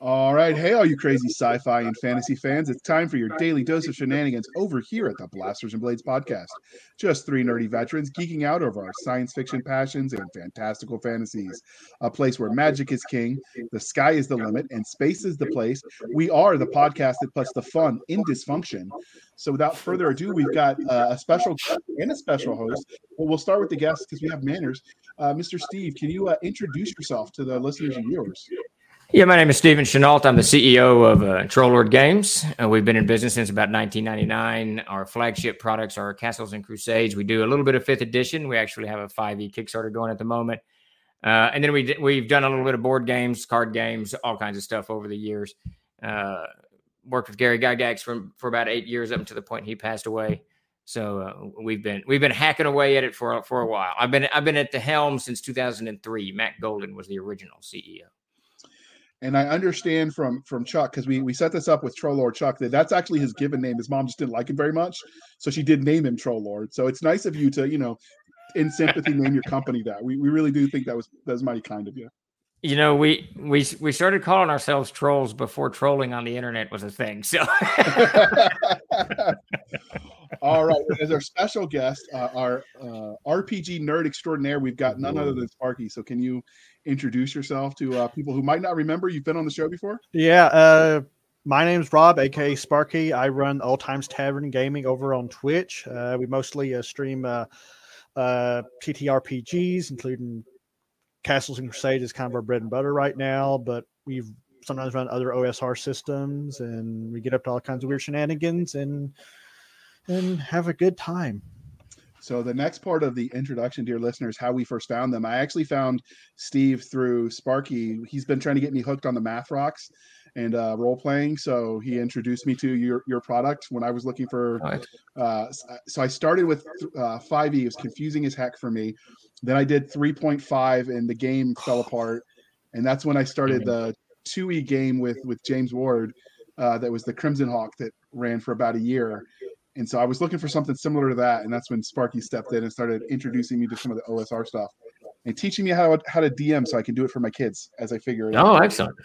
All right. Hey, all you crazy sci-fi and fantasy fans. It's time for your daily dose of shenanigans over here at the Blasters and Blades podcast. Just three nerdy veterans geeking out over our science fiction passions and fantastical fantasies. A place where magic is king, the sky is the limit, and space is the place. We are the podcast that puts the fun in dysfunction. So without further ado, we've got a special guest and a special host. Well, we'll start with the guest because we have manners. Mr. Steve, can you introduce yourself to the listeners and viewers? Yeah, my name is Stephen Chenault. I'm the CEO of Troll Lord Games. We've been in business since about 1999. Our flagship products are Castles and Crusades. We do a little bit of 5th edition. We actually have a 5e Kickstarter going at the moment. And then we've done a little bit of board games, card games, all kinds of stuff over the years. Worked with Gary Gygax for about 8 years up to the point he passed away. So we've been hacking away at it for a while. I've been at the helm since 2003. Mac Golden was the original CEO. And I understand from Chuck, because we set this up with Troll Lord Chuck, that's actually his given name. His mom just didn't like him very much, so she did name him Troll Lord. So it's nice of you to, in sympathy, name your company that. We really do think that was mighty kind of you. You know, we started calling ourselves trolls before trolling on the internet was a thing. So, all right, as our special guest, our RPG nerd extraordinaire, we've got none other than Sparky. So, can you introduce yourself to people who might not remember you've been on the show before? Yeah, my name's Rob, aka Sparky. I run All Times Tavern Gaming over on Twitch. We mostly stream TTRPGs, including Castles and Crusades is kind of our bread and butter right now, but we've sometimes run other OSR systems, and we get up to all kinds of weird shenanigans and have a good time. So the next part of the introduction, dear listeners, how we first found them. I actually found Steve through Sparky. He's been trying to get me hooked on the Math Rocks and role-playing. So he introduced me to your product when I was looking for... so I started with 5e. It was confusing as heck for me. Then I did 3.5, and the game fell apart. And that's when I started the 2e game with James Ward that was the Crimson Hawk that ran for about a year. And so I was looking for something similar to that, and that's when Sparky stepped in and started introducing me to some of the OSR stuff and teaching me how to DM so I can do it for my kids as I figure it out. Oh, excellent.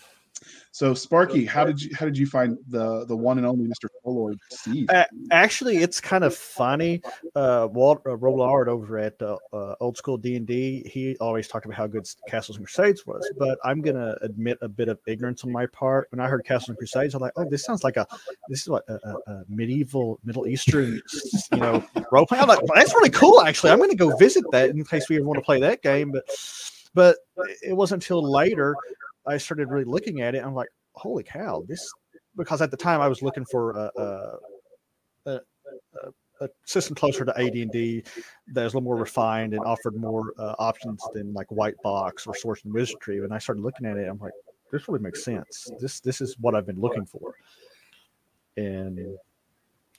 So Sparky, how did you find the one and only Mr. Rollard? Actually, it's kind of funny. Rollard over at Old School D&D, he always talked about how good Castles and Crusades was, but I'm gonna admit a bit of ignorance on my part. When I heard Castles and Crusades, I'm like, oh, this sounds like a medieval Middle Eastern role play. I'm like, well, that's really cool. Actually, I'm gonna go visit that in case we ever want to play that game. But it wasn't until later I started really looking at it. And I'm like, holy cow, this, because at the time I was looking for a system closer to AD&D that was a little more refined and offered more options than like White Box or Swords and Wizardry. When I started looking at it, I'm like, this really makes sense. This is what I've been looking for. And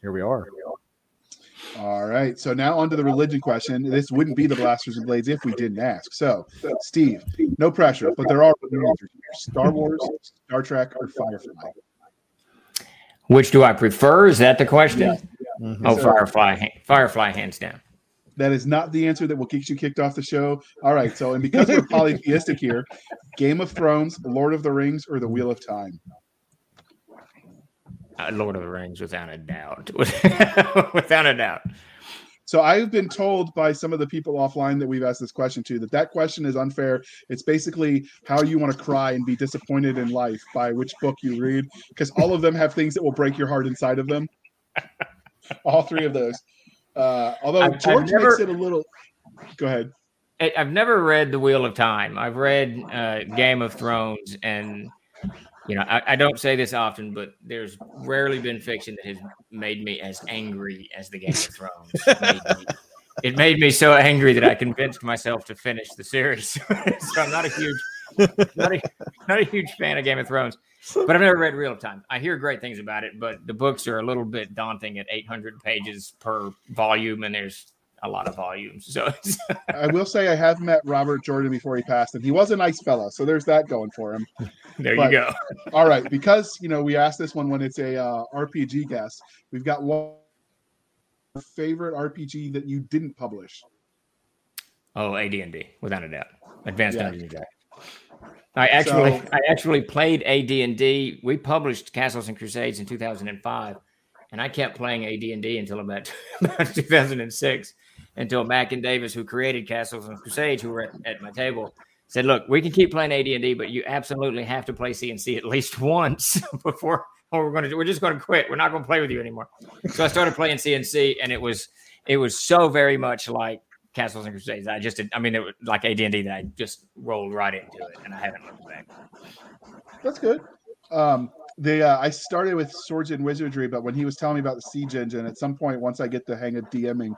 here we are. All right. So now onto the religion question. This wouldn't be the Blasters and Blades if we didn't ask. So, Steve, no pressure, but there are Star Wars, Star Trek, or Firefly. Which do I prefer? Is that the question? Yeah. Mm-hmm. Oh, Firefly, hands down. That is not the answer that will get you kicked off the show. All right. So, and because we're polytheistic here, Game of Thrones, Lord of the Rings, or The Wheel of Time? Lord of the Rings, without a doubt. Without a doubt. So I've been told by some of the people offline that we've asked this question to that question is unfair. It's basically how you want to cry and be disappointed in life by which book you read, because all of them have things that will break your heart inside of them. All three of those. Although George makes it a little... Go ahead. I've never read The Wheel of Time. I've read Game of Thrones, and... I don't say this often, but there's rarely been fiction that has made me as angry as the Game of Thrones. It made me so angry that I convinced myself to finish the series. So I'm not a huge fan of Game of Thrones, but I've never read Wheel of Time. I hear great things about it, but the books are a little bit daunting at 800 pages per volume, and there's a lot of volumes. So I will say I have met Robert Jordan before he passed, and he was a nice fellow. So there's that going for him. You go. All right, because we asked this one when it's a RPG guest. We've got one favorite RPG that you didn't publish. Oh, AD&D, without a doubt. Advanced Dungeons and Dragons. I actually played AD&D. We published Castles and Crusades in 2005, and I kept playing AD&D until about 2006, until Mac and Davis, who created Castles and Crusades, who were at my table, said, look, we can keep playing AD&D, but you absolutely have to play C&C at least once before we're just going to quit. We're not going to play with you anymore. So I started playing C&C, and it was so very much like Castles and Crusades. It was like AD&D that I just rolled right into it, and I haven't looked back. That's good. I started with Swords and Wizardry, but when he was telling me about the Siege Engine, at some point, once I get the hang of DMing,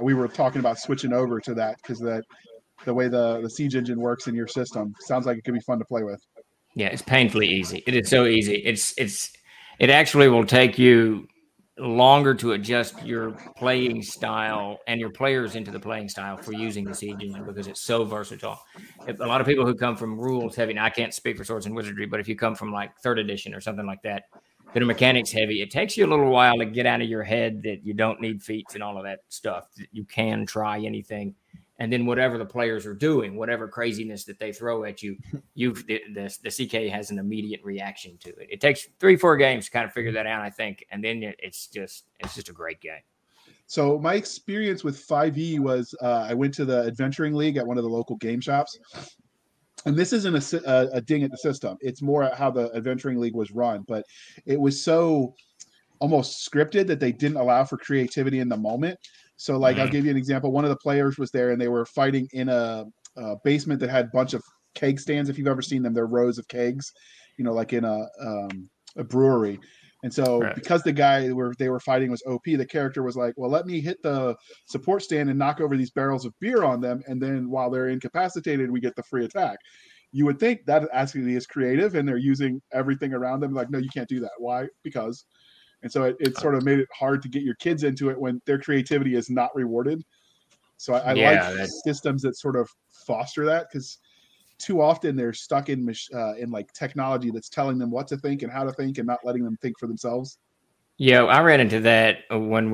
we were talking about switching over to that, because the way the Siege Engine works in your system sounds like it could be fun to play with. Yeah, it's painfully easy. It is so easy. It actually will take you longer to adjust your playing style and your players into the playing style for using the Siege Engine, because it's so versatile. A lot of people who come from rules heavy, now I can't speak for Swords and Wizardry, but if you come from like 3rd edition or something like that, that are mechanics heavy, it takes you a little while to get out of your head that you don't need feats and all of that stuff, that you can try anything. And then whatever the players are doing, whatever craziness that they throw at you, the CK has an immediate reaction to it. It takes 3-4 games to kind of figure that out, I think. And then it's just a great game. So my experience with 5e was I went to the Adventuring League at one of the local game shops. And this isn't a ding at the system. It's more at how the Adventuring League was run. But it was so almost scripted that they didn't allow for creativity in the moment. So, like, I'll give you an example. One of the players was there, and they were fighting in a basement that had a bunch of keg stands. If you've ever seen them, they're rows of kegs, you know, like in a brewery. And so because the guy they were fighting was OP, the character was like, well, let me hit the support stand and knock over these barrels of beer on them. And then while they're incapacitated, we get the free attack. You would think that actually is creative, and they're using everything around them. Like, no, you can't do that. Why? Because... And so it sort of made it hard to get your kids into it when their creativity is not rewarded. So I like systems that sort of foster that, because too often they're stuck in like technology that's telling them what to think and how to think and not letting them think for themselves. Yeah, I ran into that when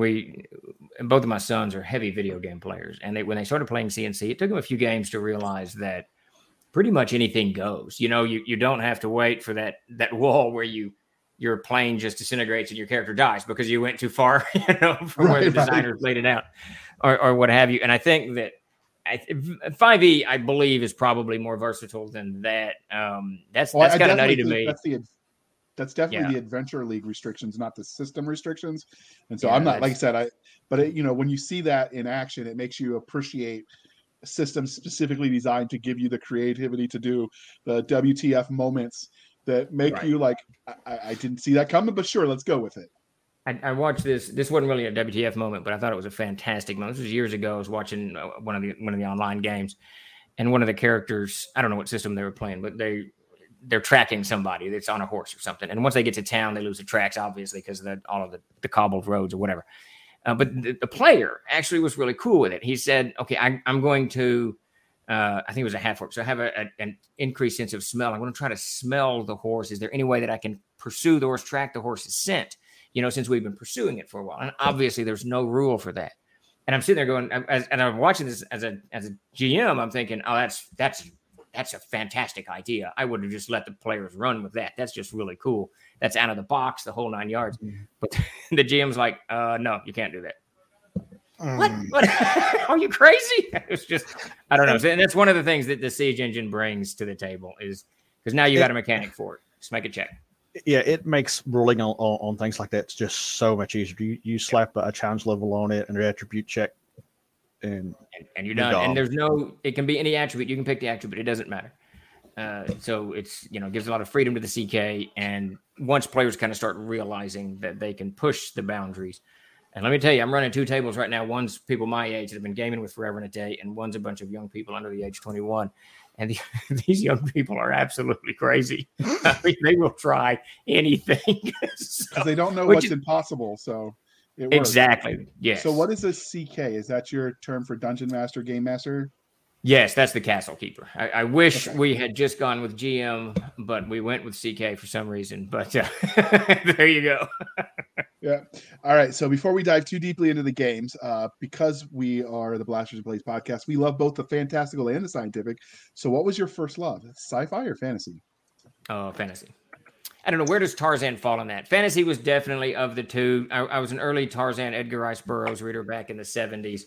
both of my sons are heavy video game players. And when they started playing CNC, it took them a few games to realize that pretty much anything goes. You know, you don't have to wait for that wall where your plane just disintegrates and your character dies because you went too far, you know, from where the designers laid it out or what have you. And I think that 5e, I believe, is probably more versatile than that. That's kind of nutty to me. That's definitely the Adventure League restrictions, not the system restrictions. And so I'm not, like I said, but when you see that in action, it makes you appreciate systems specifically designed to give you the creativity to do the WTF moments that make you like, I didn't see that coming, but sure, let's go with it. I watched this. This wasn't really a WTF moment, but I thought it was a fantastic moment. This was years ago. I was watching one of the online games, and one of the characters, I don't know what system they were playing, but they're tracking somebody that's on a horse or something. And once they get to town, they lose the tracks, obviously, because of all of the cobbled roads or whatever. But the player actually was really cool with it. He said, okay, I'm going to... I think it was a half horse. So I have an increased sense of smell. I'm going to try to smell the horse. Is there any way that I can pursue the horse, track the horse's scent, you know, since we've been pursuing it for a while? And obviously there's no rule for that. And I'm sitting there going, and I'm watching this as a GM, I'm thinking, oh, that's a fantastic idea. I would have just let the players run with that. That's just really cool. That's out of the box, the whole 9 yards. Mm-hmm. But the GM's like, no, you can't do that. What? Are you crazy? It's just, I don't know. And that's one of the things that the Siege Engine brings to the table, is because now you got a mechanic for it. Just make a check. Yeah, it makes ruling on things like that just so much easier. You slap a challenge level on it and an attribute check, and you're done. And there's no, it can be any attribute. You can pick the attribute. It doesn't matter. So it's, you know, gives a lot of freedom to the CK. And once players kind of start realizing that they can push the boundaries. And let me tell you, I'm running 2 tables right now. One's people my age that have been gaming with forever and a day, and one's a bunch of young people under the age 21. And these young people are absolutely crazy. I mean, they will try anything. Because they don't know what's impossible, so it works. Exactly, yes. So what is a CK? Is that your term for Dungeon Master, Game Master? Yes, that's the Castle Keeper. I wish we had just gone with GM, but we went with CK for some reason. But there you go. Yeah. All right. So before we dive too deeply into the games, because we are the Blasters and Blades podcast, we love both the fantastical and the scientific. So what was your first love? Sci-fi or fantasy? Oh, fantasy. I don't know. Where does Tarzan fall in that? Fantasy was definitely of the two. I was an early Tarzan, Edgar Rice Burroughs reader back in the 70s,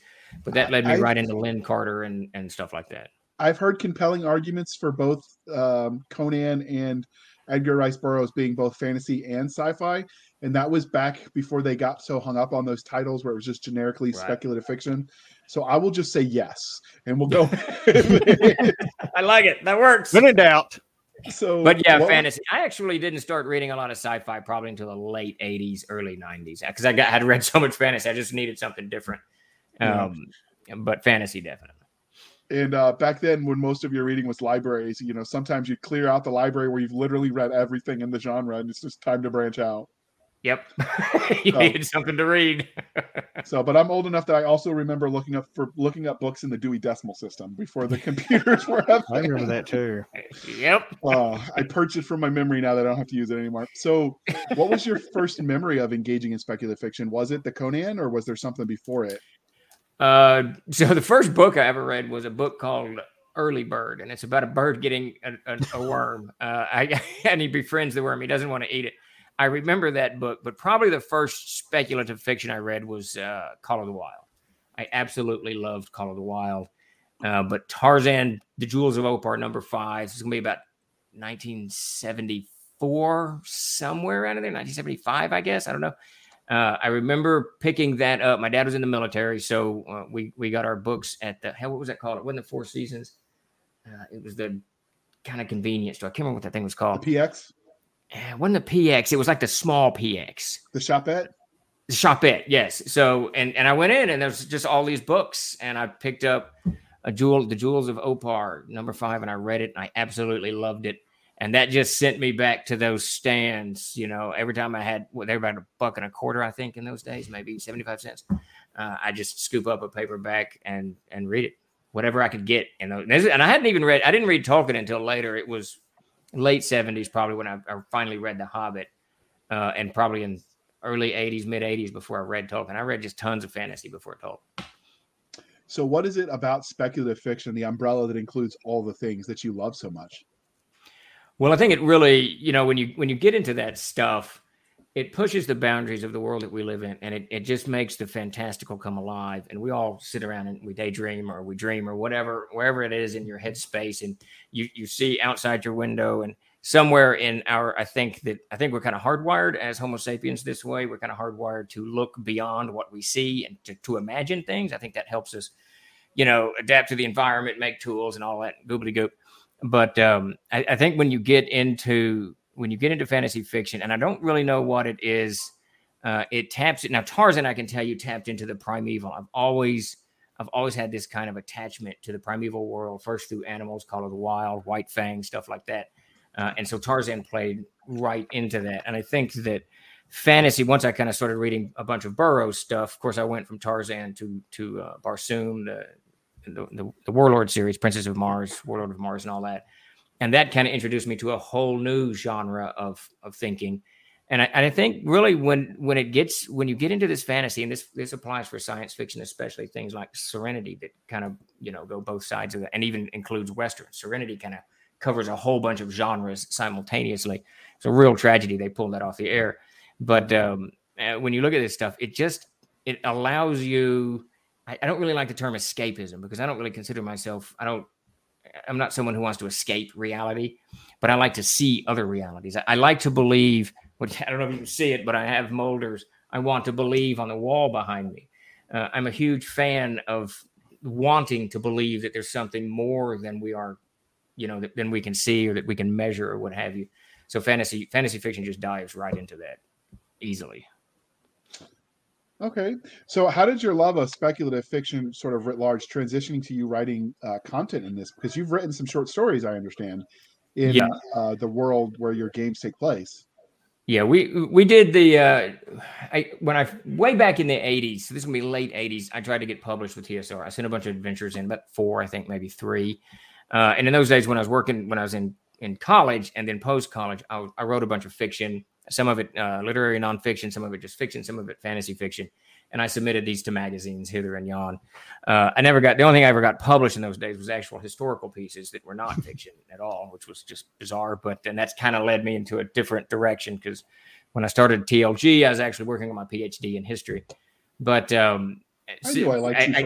but that led me right into Lynn Carter and stuff like that. I've heard compelling arguments for both Conan and Edgar Rice Burroughs being both fantasy and sci-fi. And that was back before they got so hung up on those titles where it was just generically speculative fiction. So I will just say yes, and we'll go. I like it. That works. When in doubt. So, but yeah, fantasy. I actually didn't start reading a lot of sci-fi probably until the late 80s, early 90s, because I had read so much fantasy. I just needed something different. But fantasy, definitely. And back then, when most of your reading was libraries, you know, sometimes you clear out the library where you've literally read everything in the genre, and it's just time to branch out. Yep. You needed something to read. So, but I'm old enough that I also remember looking up books in the Dewey Decimal System before the computers were up. I remember that too. Yep. I purged it from my memory now that I don't have to use it anymore. So what was your first memory of engaging in speculative fiction? Was it the Conan, or was there something before it? So the first book I ever read was a book called Early Bird, and it's about a bird getting a worm. And he befriends the worm. He doesn't want to eat it. I remember that book, but probably the first speculative fiction I read was Call of the Wild. I absolutely loved Call of the Wild. But Tarzan, The Jewels of Opar, #5, it's going to be about 1974, somewhere around in there, 1975, I guess. I don't know. I remember picking that up. My dad was in the military, so we got our books at the hell. What was that called? It wasn't the Four Seasons. It was the kind of convenience store. I can't remember what that thing was called. The PX. It wasn't the PX. It was like the small PX. The Shopette. The Shopette. Yes. So and I went in, and there's just all these books, and I picked up The Jewels of Opar, #5, and I read it, and I absolutely loved it. And that just sent me back to those stands, you know, every time I had, everybody had $1.25, I think, in those days, maybe 75 cents. I just scoop up a paperback and read it, whatever I could get. And I didn't read Tolkien until later. It was late 70s, probably, when I finally read The Hobbit, and probably in early 80s, mid 80s before I read Tolkien. I read just tons of fantasy before Tolkien. So what is it about speculative fiction, the umbrella that includes all the things, that you love so much? Well, I think it really, you know, when you get into that stuff, it pushes the boundaries of the world that we live in, and it just makes the fantastical come alive. And we all sit around and we daydream, or we dream, or whatever, wherever it is in your headspace, and you see outside your window. And somewhere in our, I think we're kind of hardwired as Homo sapiens this way. We're kind of hardwired to look beyond what we see and to imagine things. I think that helps us, you know, adapt to the environment, make tools, and all that goobly-goop. But I think when you get into fantasy fiction, and I don't really know what it is, it taps it. Now, Tarzan, I can tell you, tapped into the primeval. I've always had this kind of attachment to the primeval world, first through animals, Call of the Wild, White Fang, stuff like that. And so Tarzan played right into that. And I think that fantasy, once I kind of started reading a bunch of Burroughs stuff, of course, I went from Tarzan to Barsoom, the Warlord series, Princess of Mars, Warlord of Mars, and all that. And that kind of introduced me to a whole new genre of thinking. And I think really when you get into this fantasy, and this applies for science fiction, especially things like Serenity that kind of, you know, go both sides of that, and even includes Western. Serenity kind of covers a whole bunch of genres simultaneously. It's a real tragedy they pulled that off the air. But when you look at this stuff, it allows you, I don't really like the term escapism, because I don't really consider myself, I'm not someone who wants to escape reality, but I like to see other realities. I like to believe, which I don't know if you can see it, but I have molders. I want to believe on the wall behind me. I'm a huge fan of wanting to believe that there's something more than we are, you know, than we can see, or that we can measure, or what have you. So fantasy fiction just dives right into that easily. Okay. So how did your love of speculative fiction sort of writ large transitioning to you writing content in this? Because you've written some short stories, I understand, in the world where your games take place. Yeah, we did the, way back in the 80s, so this is going to be late 80s, I tried to get published with TSR. I sent a bunch of adventures in, about 4, I think, maybe 3. And in those days when I was in college and then post-college, I wrote a bunch of fiction some of it literary nonfiction, some of it just fiction, some of it fantasy fiction. And I submitted these to magazines hither and yon. The only thing I ever got published in those days was actual historical pieces that were not fiction at all, which was just bizarre. But then that's kind of led me into a different direction, because when I started TLG, I was actually working on my PhD in history. But I like you for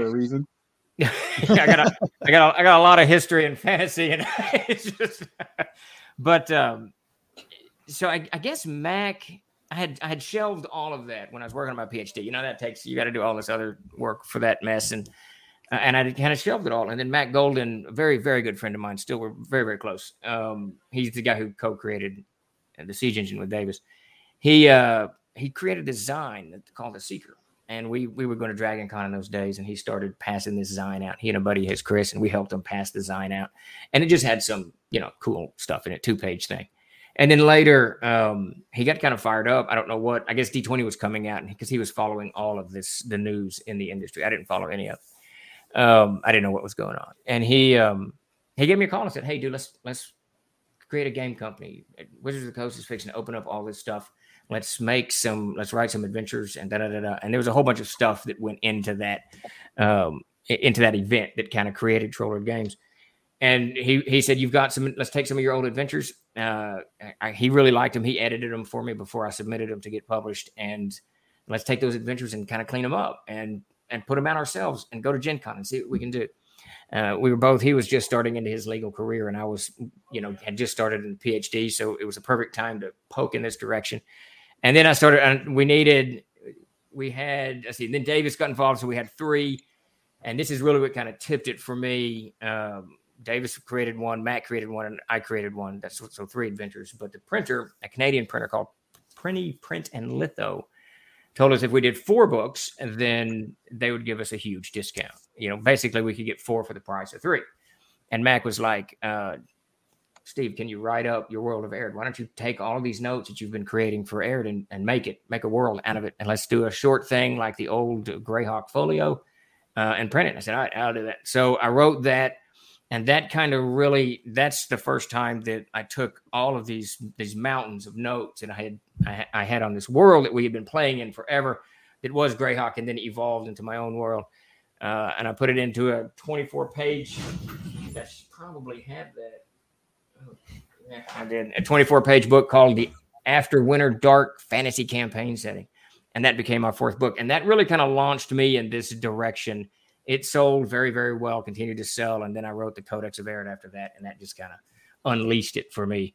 a reason. I got a lot of history and fantasy, and it's just. But so I guess Mac. I had shelved all of that when I was working on my PhD. You know, that takes, you got to do all this other work for that mess. And I kind of shelved it all. And then Mac Golden, a very, very good friend of mine, still we're very, very close. He's the guy who co-created the Siege Engine with Davis. He created a design called the Seeker. And we were going to Dragon Con in those days, and he started passing this design out. He and a buddy, his Chris, and we helped him pass the design out. And it just had some, you know, cool stuff in it, 2-page thing. And then later, he got kind of fired up. I don't know what. I guess D20 was coming out because he was following all of this, the news in the industry. I didn't follow any of it. I didn't know what was going on. And he gave me a call and said, "Hey, dude, let's create a game company. Wizards of the Coast is fixing to open up all this stuff. Let's write some adventures and da da da da." And there was a whole bunch of stuff that went into that event that kind of created Troll Lord Games. And he said, "You've got some. Let's take some of your old adventures." He really liked them. He edited them for me before I submitted them to get published. And let's take those adventures and kind of clean them up and put them out ourselves and go to Gen Con and see what we can do. He was just starting into his legal career, and I was, had just started in PhD, so it was a perfect time to poke in this direction. And then I started. Then Davis got involved, so we had 3. And this is really what kind of tipped it for me. Davis created one, Matt created one, and I created one. That's so 3 adventures. But the printer, a Canadian printer called Printy Print and Litho, told us if we did 4 books, then they would give us a huge discount. Basically we could get 4 for the price of 3. And Mac was like, "Steve, can you write up your world of Erd? Why don't you take all of these notes that you've been creating for Erd and make a world out of it? And let's do a short thing like the old Greyhawk folio and print it." And I said, "All right, I'll do that." So I wrote that. And that kind of really, that's the first time that I took all of these mountains of notes that I had on this world that we had been playing in forever. It was Greyhawk, and then it evolved into my own world. And I put it into a 24-page, I should probably have that. Oh, yeah, I did. A 24-page book called The After Winter Dark Fantasy Campaign Setting. And that became my 4th book. And that really kind of launched me in this direction. It sold very, very well, continued to sell. And then I wrote the Codex of Erde after that. And that just kind of unleashed it for me,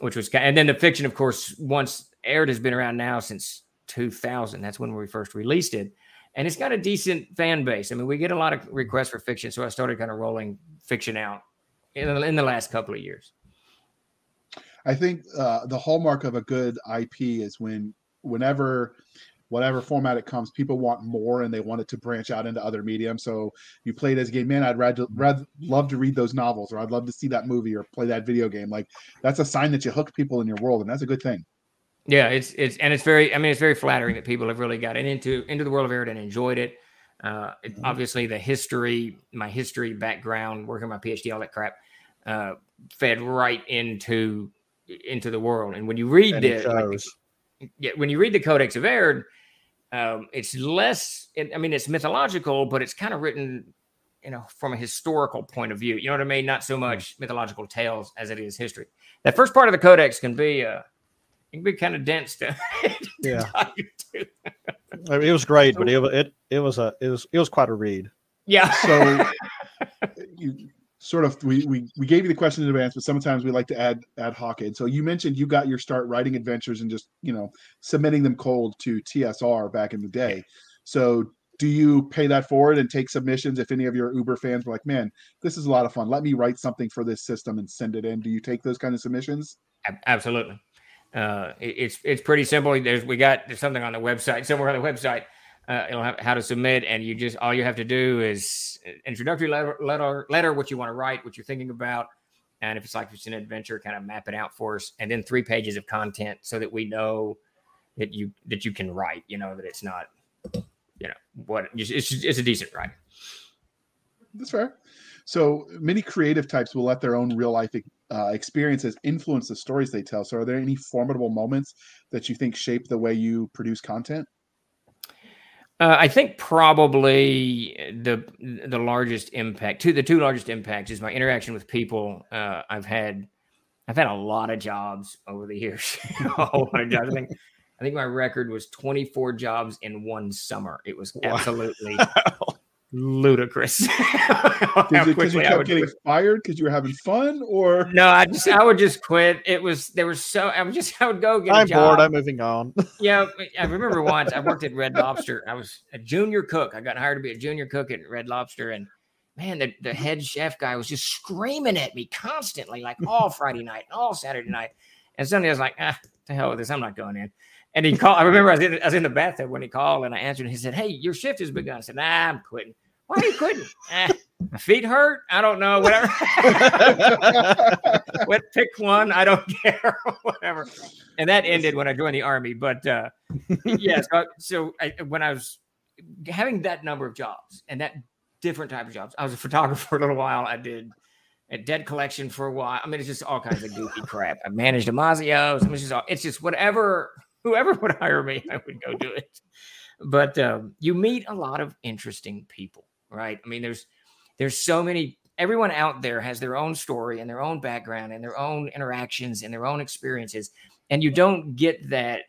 which was kind of, and then the fiction, of course, once Erde has been around now since 2000, that's when we first released it. And it's got a decent fan base. I mean, we get a lot of requests for fiction. So I started kind of rolling fiction out in the last couple of years. I think the hallmark of a good IP is whenever whatever format it comes, people want more and they want it to branch out into other mediums. So you play it as a game, man, I'd love to read those novels, or I'd love to see that movie or play that video game. Like, that's a sign that you hook people in your world, and that's a good thing. Yeah, it's very flattering that people have really gotten into the world of Erde and enjoyed it. Obviously the history, my history background, working my PhD, all that crap, fed right into the world. And when you read the Codex of Erde, it's less, it's mythological, but it's kind of written, from a historical point of view. You know what I mean? Not so much mythological tales as it is history. That first part of the Codex can be kind of dense to talk to. It was great, but it was quite a read. Yeah. So we gave you the question in advance, but sometimes we like to add hoc aid. So you mentioned you got your start writing adventures and just, submitting them cold to TSR back in the day. So do you pay that forward and take submissions? If any of your Uber fans were like, "Man, this is a lot of fun. Let me write something for this system," and send it in. Do you take those kind of submissions? Absolutely. It's pretty simple. There's something on the website, somewhere on the website. It'll have how to submit, and you just, all you have to do is introductory letter, what you want to write, what you're thinking about. And if it's an adventure, kind of map it out for us. And then 3 pages of content so that we know that you can write, that it's not, it's a decent write. That's fair. So many creative types will let their own real life experiences influence the stories they tell. So are there any formidable moments that you think shape the way you produce content? I think probably the largest impact, the two largest impacts, is my interaction with people. I've had a lot of jobs over the years. A whole lot of jobs. I think my record was 24 jobs in one summer. It was absolutely ludicrous. Because you kept getting fired because you were having fun, or no? I would just quit. It was I would go get a job. I'm bored. I'm moving on. Yeah, I remember once I worked at Red Lobster. I was a junior cook. I got hired to be a junior cook at Red Lobster, and man, the head chef guy was just screaming at me constantly, like all Friday night and all Saturday night. And suddenly I was like, to hell with this. I'm not going in. And he called. I remember I was in the bathtub when he called, and I answered. And he said, "Hey, your shift has begun." I said, "Nah, I'm quitting." "Why are you quitting?" "My feet hurt. I don't know. Whatever." "What, pick one. I don't care." Whatever. And that ended when I joined the Army. But yes, so when I was having that number of jobs and that different type of jobs, I was a photographer for a little while. I did a dead collection for a while. I mean, it's just all kinds of goofy crap. I managed Amazios. It's just whatever. Whoever would hire me, I would go do it. But you meet a lot of interesting people, right? I mean, there's so many. Everyone out there has their own story and their own background and their own interactions and their own experiences. And you don't get that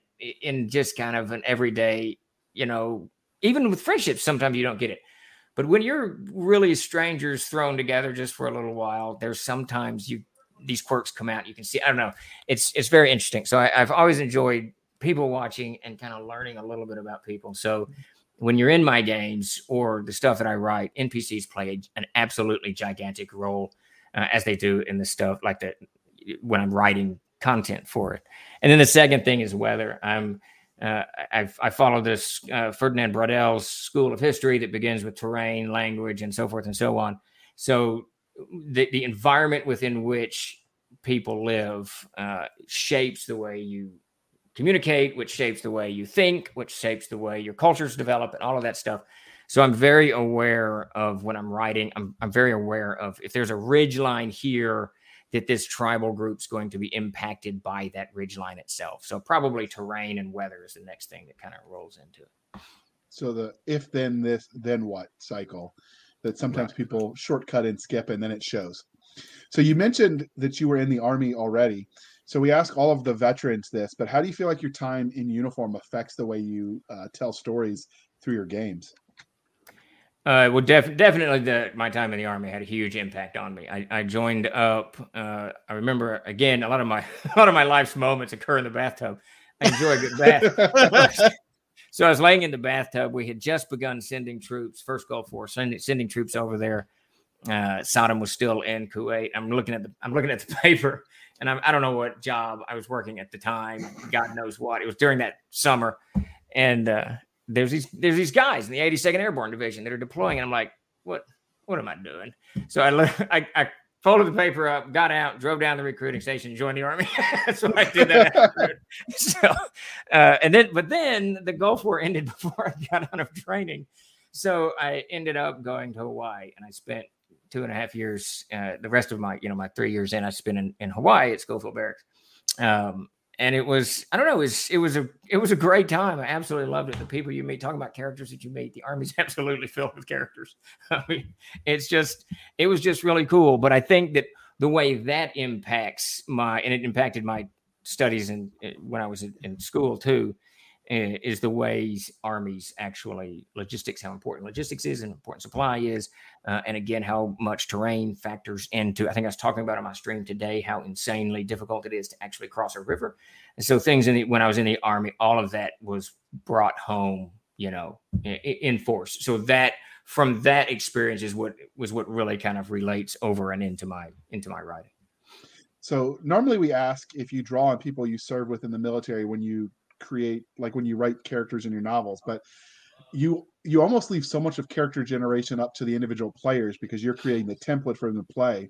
in just kind of an everyday, even with friendships, sometimes you don't get it. But when you're really strangers thrown together just for a little while, there's sometimes these quirks come out. You can see, I don't know. It's very interesting. So I've always enjoyed people watching and kind of learning a little bit about people. So when you're in my games or the stuff that I write, NPCs play an absolutely gigantic role as they do in the stuff like that when I'm writing content for it. And then the second thing is weather. I follow this Ferdinand Braudel school of history that begins with terrain, language, and so forth and so on. So the environment within which people live shapes the way you communicate, which shapes the way you think, which shapes the way your cultures develop, and all of that stuff. So I'm very aware of when I'm writing. I'm very aware of if there's a ridgeline here that this tribal group's going to be impacted by that ridgeline itself. So probably terrain and weather is the next thing that kind of rolls into it. So the if then this then what cycle that sometimes people shortcut and skip, and then it shows. So you mentioned that you were in the Army already. So we ask all of the veterans this, but how do you feel like your time in uniform affects the way you tell stories through your games? Well, definitely my time in the Army had a huge impact on me. I joined up. I remember, again, a lot of my life's moments occur in the bathtub. I enjoy a good bath. So I was laying in the bathtub. We had just begun sending troops, first Gulf War, sending troops over there. Saddam was still in Kuwait. I'm looking at the paper, and I don't know what job I was working at the time. God knows what. It was during that summer, and there's these guys in the 82nd Airborne Division that are deploying, and I'm like, what am I doing? So I folded the paper up, got out, drove down to the recruiting station, and joined the Army. That's what I did that afternoon. So, but then the Gulf War ended before I got out of training, so I ended up going to Hawaii, and I spent 2.5 years, the rest of my, my 3 years in, I spent in Hawaii at Schofield Barracks. And it was, I don't know, it was a great time. I absolutely loved it. The people you meet, talking about characters that you meet, the Army's absolutely filled with characters. I mean, it was just really cool. But I think that the way that impacted my studies and when I was in school too, is the ways armies actually logistics, how important logistics is and important supply is. And again, how much terrain factors into, I think I was talking about on my stream today, how insanely difficult it is to actually cross a river. And so things when I was in the Army, all of that was brought home, in force. So that from that experience was what really kind of relates over and into my writing. So normally we ask if you draw on people you serve with in the military when you create, like when you write characters in your novels, but you almost leave so much of character generation up to the individual players because you're creating the template for them to play.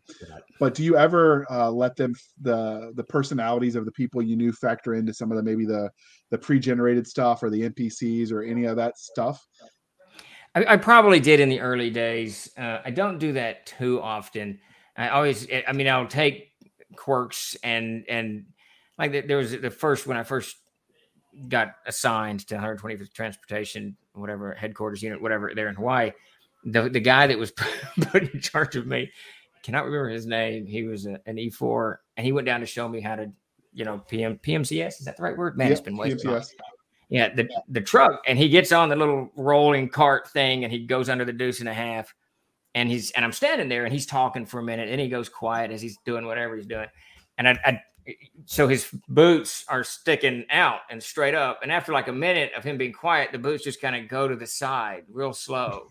But do you ever let them the personalities of the people you knew factor into some of the maybe the pre-generated stuff or the NPCs or any of that stuff? I probably did in the early days. I don't do that too often. I'll take quirks and like there was the first, when I first got assigned to 125th Transportation, whatever, headquarters unit, whatever, there in Hawaii, the guy that was put in charge of me, cannot remember his name. He was an E4, and he went down to show me how to, PMCS. Is that the right word? Man, yep, it's been way too long. Yeah, the truck, and he gets on the little rolling cart thing, and he goes under the deuce and a half, and I'm standing there, and he's talking for a minute, and he goes quiet as he's doing whatever he's doing, and so his boots are sticking out and straight up, and after like a minute of him being quiet, the boots just kind of go to the side real slow.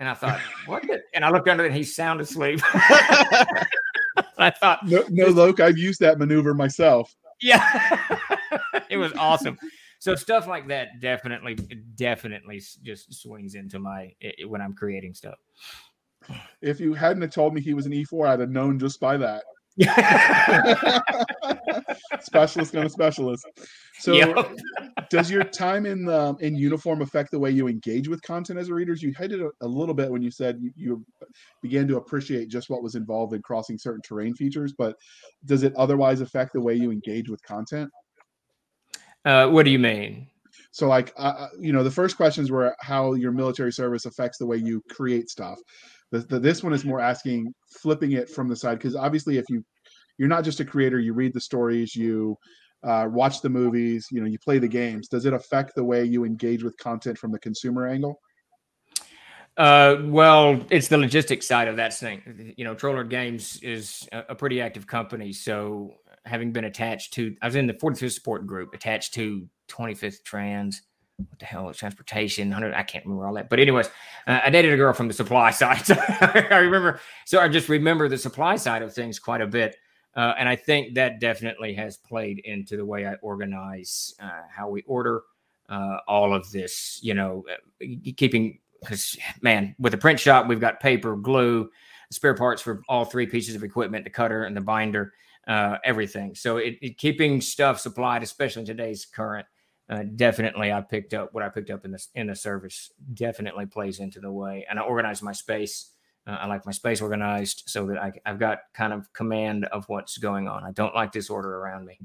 And I thought, what? And I looked under it, and he's sound asleep. I thought, no, look, I've used that maneuver myself. Yeah, it was awesome. So stuff like that definitely just swings into when I'm creating stuff. If you hadn't have told me he was an E4, I'd have known just by that. Specialist going to specialist. So yep. Does your time in uniform affect the way you engage with content as a reader? You hit it a little bit when you said you began to appreciate just what was involved in crossing certain terrain features, but does it otherwise affect the way you engage with content? What do you mean? So like, the first questions were how your military service affects the way you create stuff. This one is more asking, flipping it from the side, because obviously if you're not just a creator, you read the stories, you watch the movies, you play the games. Does it affect the way you engage with content from the consumer angle? Well, it's the logistics side of that thing. Troll Lord Games is a pretty active company. So having been attached to, I was in the 45th support group, attached to 25th Trans. What the hell? Transportation, 100. I can't remember all that. But anyways, I dated a girl from the supply side. So I remember. So I just remember the supply side of things quite a bit. And I think that definitely has played into the way I organize, how we order, all of this, keeping, because man, with the print shop, we've got paper, glue, spare parts for all three pieces of equipment, the cutter and the binder, everything. So keeping stuff supplied, especially in today's current, definitely I picked up in the service definitely plays into the way. And I organize my space. I like my space organized so that I've got kind of command of what's going on. I don't like disorder around me.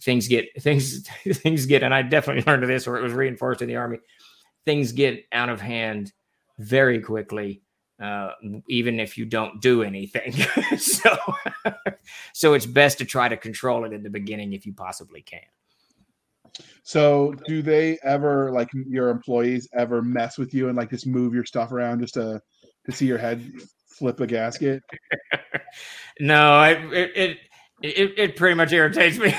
Things get, and I definitely learned this, or it was reinforced in the Army. Things get out of hand very quickly, even if you don't do anything. So it's best to try to control it in the beginning if you possibly can. So do they ever, like your employees ever mess with you and like just move your stuff around just to see your head flip a gasket? No, it pretty much irritates me.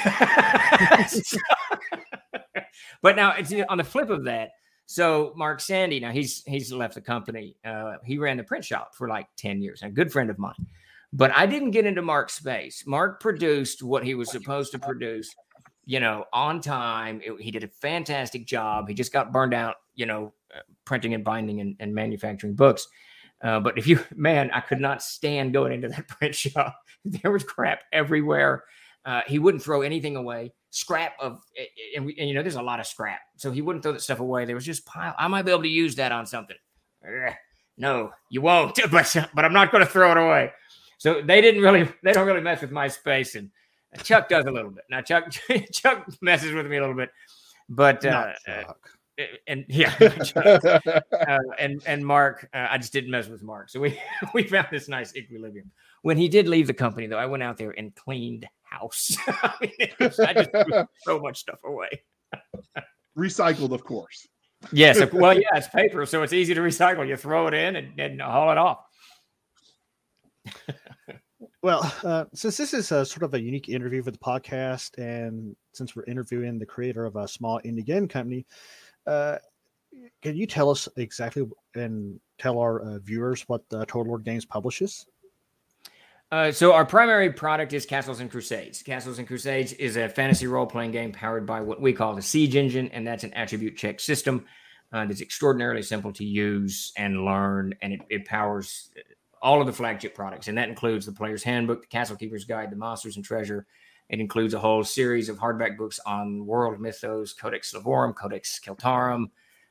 But now it's on the flip of that. So Mark Sandy, now he's left the company. He ran the print shop for like 10 years, a good friend of mine. But I didn't get into Mark's space. Mark produced what he was supposed to produce, on time. He did a fantastic job. He just got burned out, printing and binding and manufacturing books. But I could not stand going into that print shop. There was crap everywhere. He wouldn't throw anything away. Scrap of, and there's a lot of scrap, so he wouldn't throw that stuff away. There was just pile. I might be able to use that on something. No, you won't. But I'm not going to throw it away. So they don't really mess with my space. And Chuck does a little bit. Now Chuck messes with me a little bit, but and Mark, I just didn't mess with Mark. So we found this nice equilibrium. When he did leave the company, though, I went out there and cleaned house. I just threw so much stuff away. Recycled, of course. Yes. Well, yeah, it's paper, so it's easy to recycle. You throw it in and haul it off. Well, since this is sort of a unique interview for the podcast, and since we're interviewing the creator of a small indie game company, can you tell us exactly and tell our viewers what Troll Lord Games publishes? So our primary product is Castles and Crusades. Castles and Crusades is a fantasy role-playing game powered by what we call the Siege Engine, and that's an attribute check system that's extraordinarily simple to use and learn, and it powers all of the flagship products, and that includes the Player's Handbook, the Castle Keeper's Guide, the Monsters and Treasure. It includes a whole series of hardback books on world mythos, Codex Slavorum, Codex Celtarum.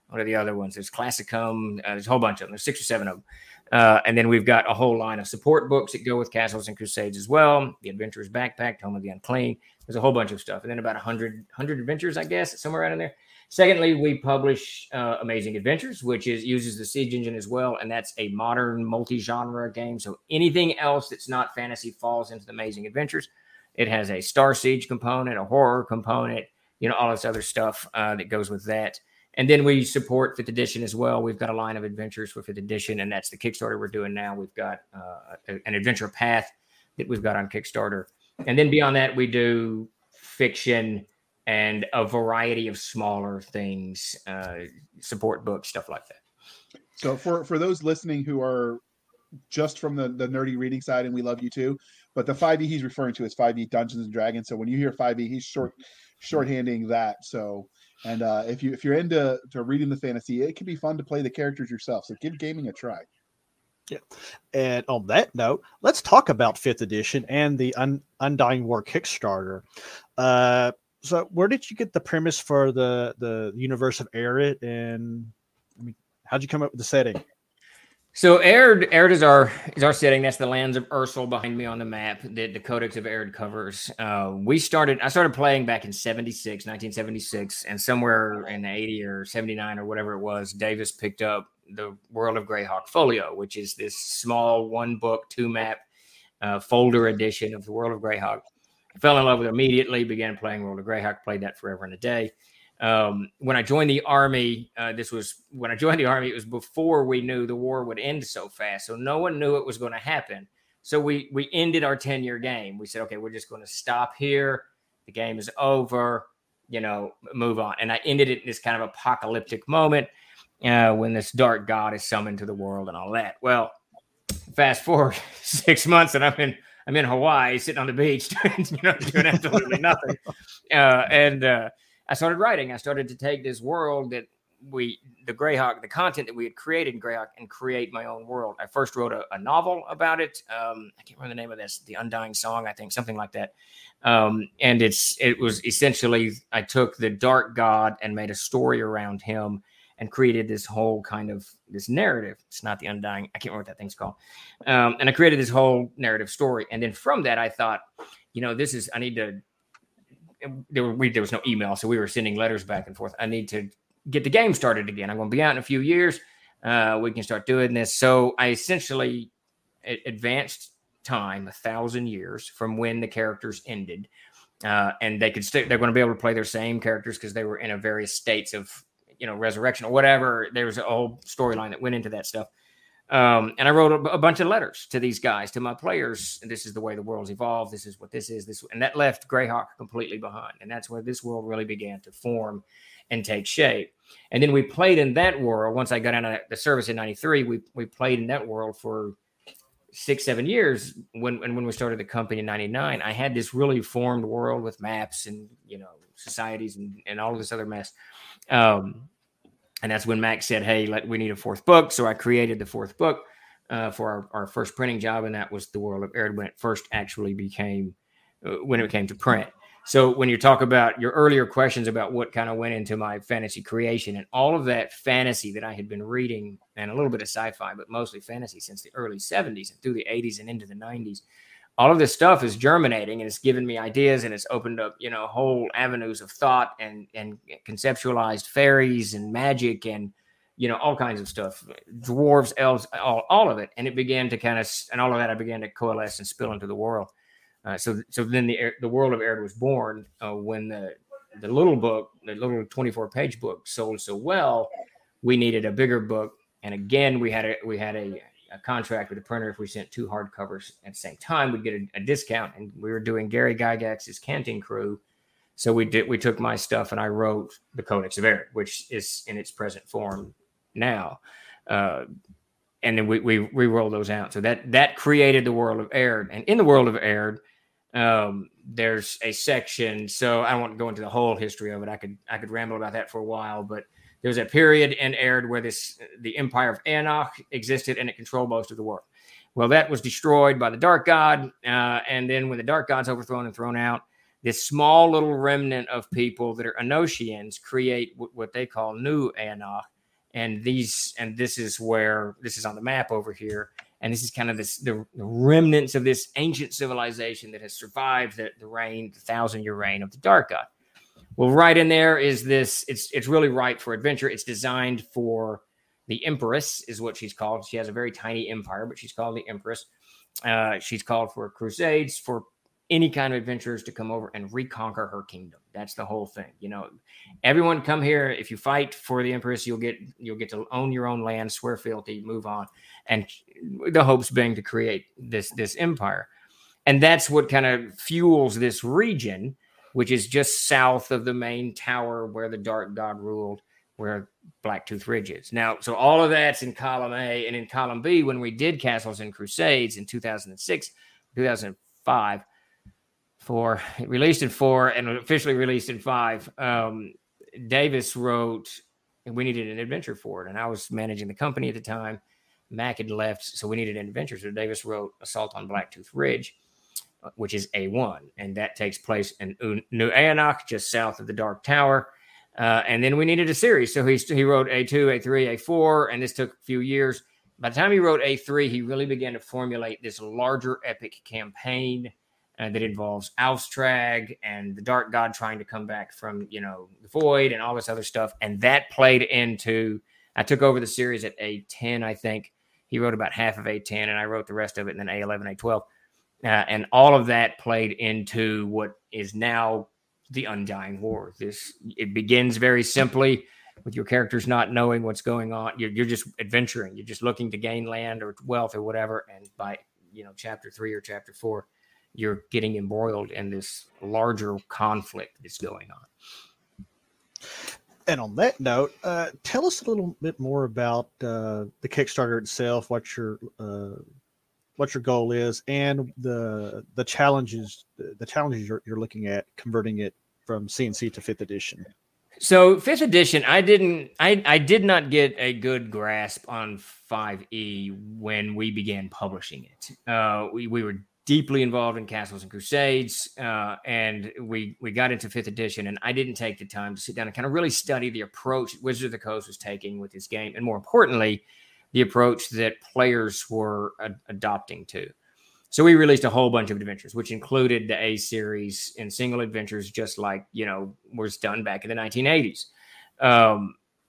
What are the other ones? There's Classicum. There's a whole bunch of them. There's 6 or 7 of them. And then we've got a whole line of support books that go with Castles and Crusades as well. The Adventurer's Backpack, Home of the Unclean. There's a whole bunch of stuff. And then about 100 adventures, I guess, somewhere around in there. Secondly, we publish Amazing Adventures, which uses the Siege Engine as well. And that's a modern multi-genre game. So anything else that's not fantasy falls into the Amazing Adventures. It has a Star Siege component, a horror component, you know, all this other stuff that goes with that. And then we support 5th edition as well. We've got a line of adventures for 5th edition, and that's the Kickstarter we're doing now. We've got an adventure path that we've got on Kickstarter. And then beyond that, we do fiction and a variety of smaller things, support books, stuff like that. So for those listening who are just from the nerdy reading side, and we love you too, but the 5e he's referring to is 5e Dungeons and Dragons. So when you hear 5e, he's shorthanding that. So... And if you're into reading the fantasy, it can be fun to play the characters yourself. So give gaming a try. Yeah. And on that note, let's talk about 5th edition and the Undying War Kickstarter. So where did you get the premise for the universe of Erde? And I mean, how'd you come up with the setting? So Erde is our setting. That's the lands of Ursel behind me on the map that the Codex of Erde covers. I started playing back in 1976, and somewhere in 80 or 79 or whatever it was, Davis picked up the World of Greyhawk folio, which is this small 1-book, 2-map folder edition of the World of Greyhawk. I fell in love with it immediately, began playing World of Greyhawk, played that forever and a day. When I joined the Army, it was before we knew the war would end so fast. So no one knew it was going to happen. So we ended our 10-year game. We said, okay, we're just going to stop here. The game is over, you know, move on. And I ended it in this kind of apocalyptic moment when this dark god is summoned to the world and all that. Well, fast forward 6 months and I'm in Hawaii sitting on the beach, you know, doing absolutely nothing. And I started writing. I started to take this world that the content that we had created in Greyhawk and create my own world. I first wrote a novel about it. I can't remember the name of this, The Undying Song, I think, something like that. And it was essentially, I took the dark god and made a story around him and created this whole kind of this narrative. It's not the Undying. I can't remember what that thing's called. And I created this whole narrative story. And then from that, I thought, you know, I need to, there was no email, so we were sending letters back and forth. I need to get the game started again. I'm going to be out in a few years. We can start doing this. So I essentially advanced time 1,000 years from when the characters ended, and they're going to be able to play their same characters because they were in a various states of, you know, resurrection or whatever. There was a whole storyline that went into that stuff. And I wrote a bunch of letters to these guys, to my players. This is the way the world's evolved. This is what this is. And that left Greyhawk completely behind. And that's where this world really began to form and take shape. And then we played in that world. Once I got out of the service in 93, we played in that world for 6-7 years. When we started the company in 99, I had this really formed world with maps and, you know, societies and all of this other mess. And that's when Mac said, hey, we need a 4th book. So I created the 4th book for our first printing job. And that was The World of Erde when it first actually came to print. So when you talk about your earlier questions about what kind of went into my fantasy creation and all of that fantasy that I had been reading and a little bit of sci-fi, but mostly fantasy since the early 70s and through the 80s and into the 90s, all of this stuff is germinating and it's given me ideas and it's opened up, you know, whole avenues of thought and conceptualized fairies and magic and, you know, all kinds of stuff, dwarves, elves, all of it. And it began to I began to coalesce and spill into the world. So then the World of Erde was born when the little book, the little 24-page book sold so well, we needed a bigger book. And again, we had a contract with the printer. If we sent 2 hardcovers at the same time, we'd get a discount. And we were doing Gary Gygax's Canting Crew. So we took my stuff and I wrote the Codex of Erde, which is in its present form now. And then we rolled those out. So that created the World of Erde. And in the World of Erde, there's a section. So I don't want to go into the whole history of it. I could ramble about that for a while, but there was a period in Erde where the Empire of Anach existed and it controlled most of the world. Well, that was destroyed by the Dark God. And then when the Dark God's overthrown and thrown out, this small little remnant of people that are Enochians create what they call New Anach. And these, and this is where this is on the map over here. And this is kind of this, the remnants of this ancient civilization that has survived the reign, the 1,000-year reign of the Dark God. Well, right in there is this. It's really ripe for adventure. It's designed for the Empress, is what she's called. She has a very tiny empire, but she's called the Empress. She's called for crusades, for any kind of adventurers to come over and reconquer her kingdom. That's the whole thing. You know, everyone come here. If you fight for the Empress, you'll get to own your own land, swear fealty, move on. And the hopes being to create this empire. And that's what kind of fuels this region, which is just south of the main tower where the Dark God ruled, where Blacktooth Ridge is. Now, so all of that's in column A. And in column B, when we did Castles and Crusades in 2006, 2005, released in 4 and officially released in 5, Davis wrote, and we needed an adventure for it. And I was managing the company at the time. Mac had left, so we needed an adventure. So Davis wrote Assault on Blacktooth Ridge, which is A1. And that takes place in New Aonach, just south of the Dark Tower. And then we needed a series. So he wrote A2, A3, A4, and this took a few years. By the time he wrote A3, he really began to formulate this larger epic campaign that involves Austrag and the Dark God trying to come back from, you know, the void and all this other stuff. And that played into, I took over the series at A10, I think. He wrote about half of A10, and I wrote the rest of it, and then A11, A12. And all of that played into what is now the Undying War. It begins very simply with your characters not knowing what's going on. You're just adventuring. You're just looking to gain land or wealth or whatever. And by, you know, chapter 3 or chapter 4, you're getting embroiled in this larger conflict that's going on. And on that note, tell us a little bit more about the Kickstarter itself. What your goal is, and the challenges you're looking at converting it from CNC to 5th edition. So 5th edition, I did not get a good grasp on 5e when we began publishing it. We were deeply involved in Castles and Crusades, and we got into 5th edition, and I didn't take the time to sit down and kind of really study the approach Wizards of the Coast was taking with this game, and more importantly, the approach that players were adopting to. So we released a whole bunch of adventures, which included the A series and single adventures, just like, you know, was done back in the 1980s.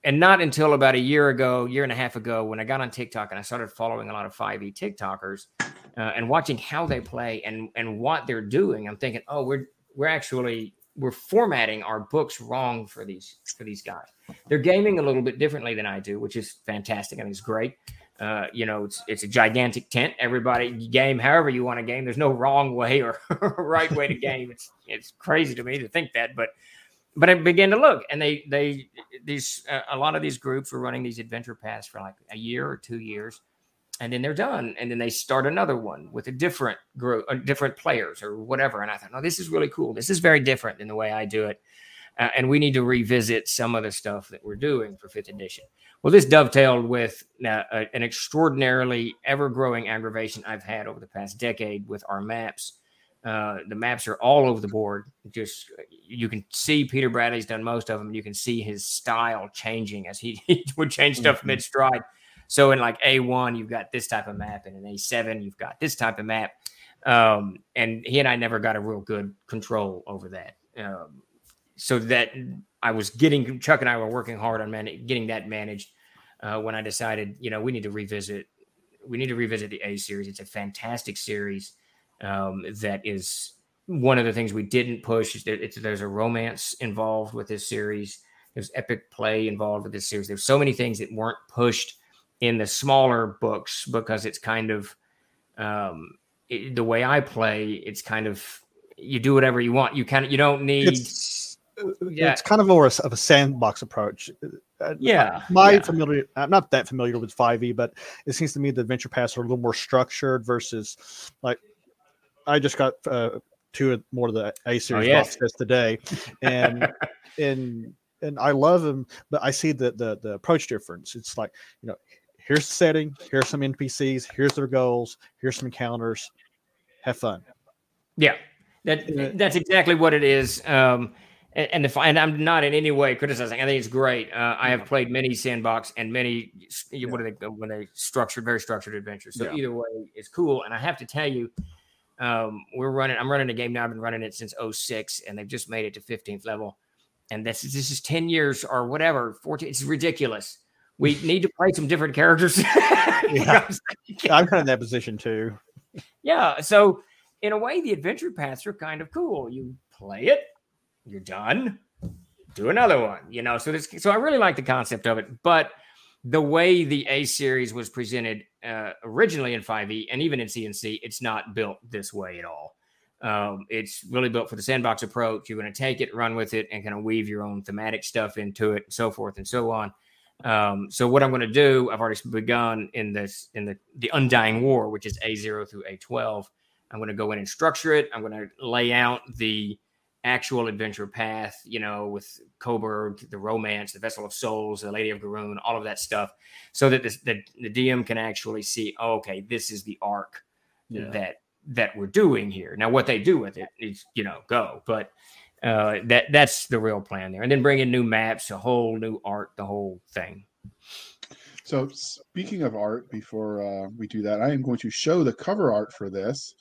And not until about a year and a half ago, when I got on TikTok and I started following a lot of 5e TikTokers and watching how they play and what they're doing, I'm thinking, oh, we're formatting our books wrong for these guys. They're gaming a little bit differently than I do, which is fantastic. I mean, it's great. You know, it's a gigantic tent. Everybody game however you want to game. There's no wrong way or right way to game. It's crazy to me to think that, but I began to look, and these a lot of these groups were running these adventure paths for like a year or 2 years, and then they're done, and then they start another one with a different group, different players or whatever. And I thought, no, this is really cool. This is very different than the way I do it. And we need to revisit some of the stuff that we're doing for 5th edition. Well, this dovetailed with an extraordinarily ever-growing aggravation I've had over the past decade with our maps. The maps are all over the board. Just you can see Peter Bradley's done most of them. You can see his style changing as he would change stuff mid-stride. So in like A1, you've got this type of map, and in A7, you've got this type of map. And he and I never got a real good control over that. So that Chuck and I were working hard on getting that managed when I decided, you know, we need to revisit the A series. It's a fantastic series. That is one of the things we didn't push. There's a romance involved with this series. There's epic play involved with this series. There's so many things that weren't pushed in the smaller books, because it's kind of the way I play. It's kind of, you do whatever you want. You don't need. It's kind of more of a sandbox approach. I'm not that familiar with 5e, but it seems to me the adventure paths are a little more structured versus like I just got two more of the A series boxes today, and I love them, but I see the approach difference. It's like, you know, here's the setting, here's some NPCs, here's their goals, here's some encounters. Have fun. Yeah, that's exactly what it is. And I'm not in any way criticizing. I think it's great. I have played many sandbox and many what do they when they structured very structured adventures. So either way, it's cool. And I have to tell you, I'm running a game now. I've been running it since 2006, and they've just made it to 15th level. And this is 10 years or whatever, 14. It's ridiculous. We need to play some different characters. I'm kind of in that position too. Yeah. So in a way, the adventure paths are kind of cool. You play it, you're done, do another one, so I really like the concept of it, but the way the A series was presented originally in 5e and even in CNC, it's not built this way at all. It's really built for the sandbox approach. You're going to take it, run with it, and kind of weave your own thematic stuff into it and so forth and so on. So what I'm going to do, I've already begun in the Undying War, which is A0 through A12. I'm going to go in and structure it. I'm going to lay out the actual adventure path, with Coburg, the romance, the Vessel of Souls, the Lady of Garoon, all of that stuff, so that the DM can actually see, this is the arc that we're doing here. Now, what they do with it is, go. But that's the real plan there. And then bring in new maps, a whole new art, the whole thing. So speaking of art, before we do that, I am going to show the cover art for this.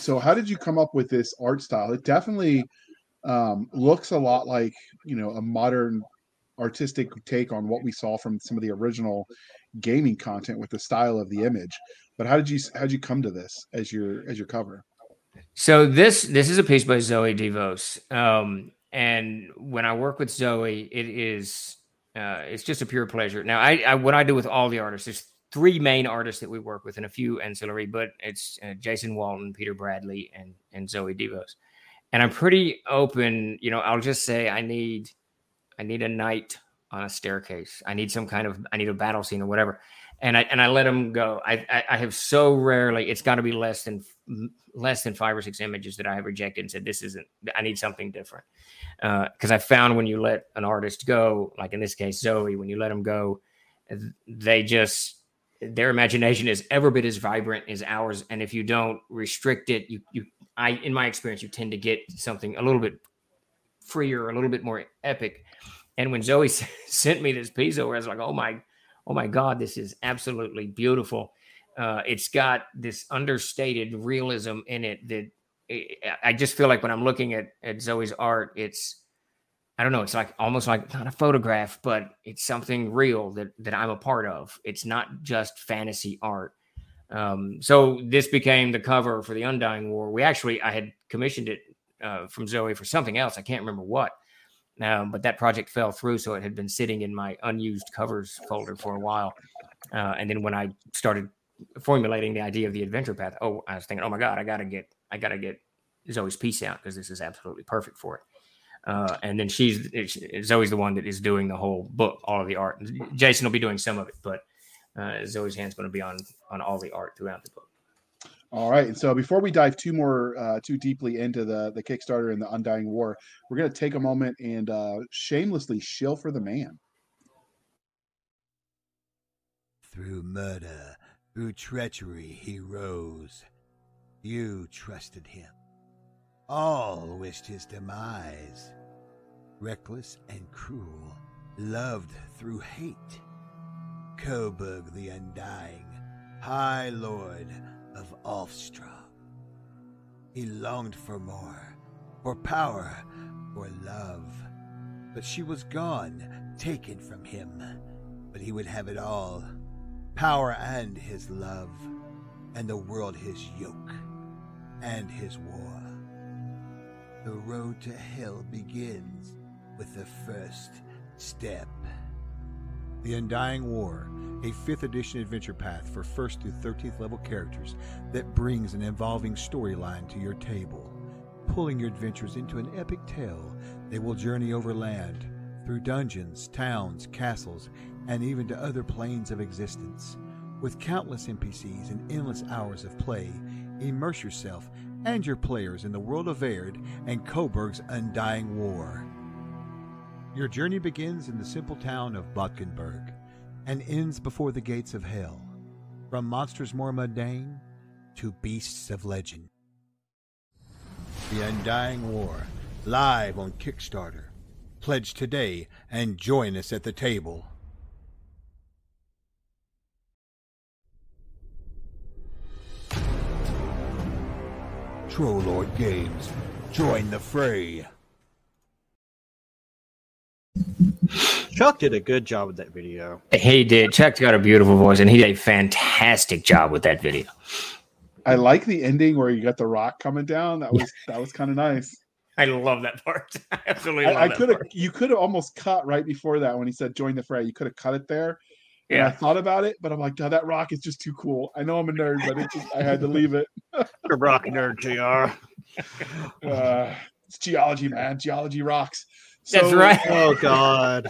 So how did you come up with this art style? It definitely looks a lot like, a modern artistic take on what we saw from some of the original gaming content with the style of the image. But how'd you come to this as your cover? So this is a piece by Zoe DeVos. And when I work with Zoe, it is it's just a pure pleasure. Now, I what I do with all the artists is three main artists that we work with and a few ancillary, but it's Jason Walton, Peter Bradley, and Zoe DeVos. And I'm pretty open. I'll just say I need a knight on a staircase. I need a battle scene or whatever. And I let them go. I have so rarely, it's got to be less than 5 or 6 images that I have rejected and said, I need something different. Because I found when you let an artist go, like in this case, Zoe, when you let them go, their imagination is every bit as vibrant as ours. And if you don't restrict it, in my experience, you tend to get something a little bit freer, a little bit more epic. And when Zoe sent me this piece over, I was like, oh my God, this is absolutely beautiful. It's got this understated realism in it I just feel like when I'm looking at Zoe's art, it's like almost like not a photograph, but it's something real that I'm a part of. It's not just fantasy art. So this became the cover for the Undying War. I had commissioned it from Zoe for something else. I can't remember what. But that project fell through, so it had been sitting in my unused covers folder for a while. And then when I started formulating the idea of the adventure path, I was thinking, oh my God, I gotta get Zoe's piece out because this is absolutely perfect for it. And then Zoe's the one that is doing the whole book, all of the art. Jason will be doing some of it, but Zoe's hand's going to be on all the art throughout the book. All right, and so before we dive too deeply into the Kickstarter and the Undying War, we're going to take a moment and shamelessly shill for the man. Through murder, through treachery, he rose. You trusted him. All wished his demise. Reckless and cruel, loved through hate. Coburg the Undying, High Lord of Ulfstra. He longed for more, for power, for love. But she was gone, taken from him. But he would have it all, power and his love, and the world his yoke, and his war. The road to hell begins with the first step. The Undying War, a 5th edition adventure path for 1st through 13th level characters that brings an evolving storyline to your table, pulling your adventures into an epic tale. They will journey over land, through dungeons, towns, castles, and even to other planes of existence. With countless NPCs and endless hours of play, immerse yourself and your players in the world of Erde and Coburg's Undying War. Your journey begins in the simple town of Botkenburg and ends before the gates of hell, from monsters more mundane to beasts of legend. The Undying War, live on Kickstarter. Pledge today and join us at the table. Troll Lord Games, join the fray. Chuck did a good job with that video. He did. Chuck's got a beautiful voice, and he did a fantastic job with that video. I like the ending where you got the rock coming down. That was kind of nice. I love that part. I absolutely love that part. You could have almost cut right before that when he said, join the fray. You could have cut it there. Yeah. And I thought about it, but I'm like, no, that rock is just too cool. I know I'm a nerd, but I had to leave it. You're a rock nerd, JR. It's geology, man. Geology rocks. So, that's right. Oh, God.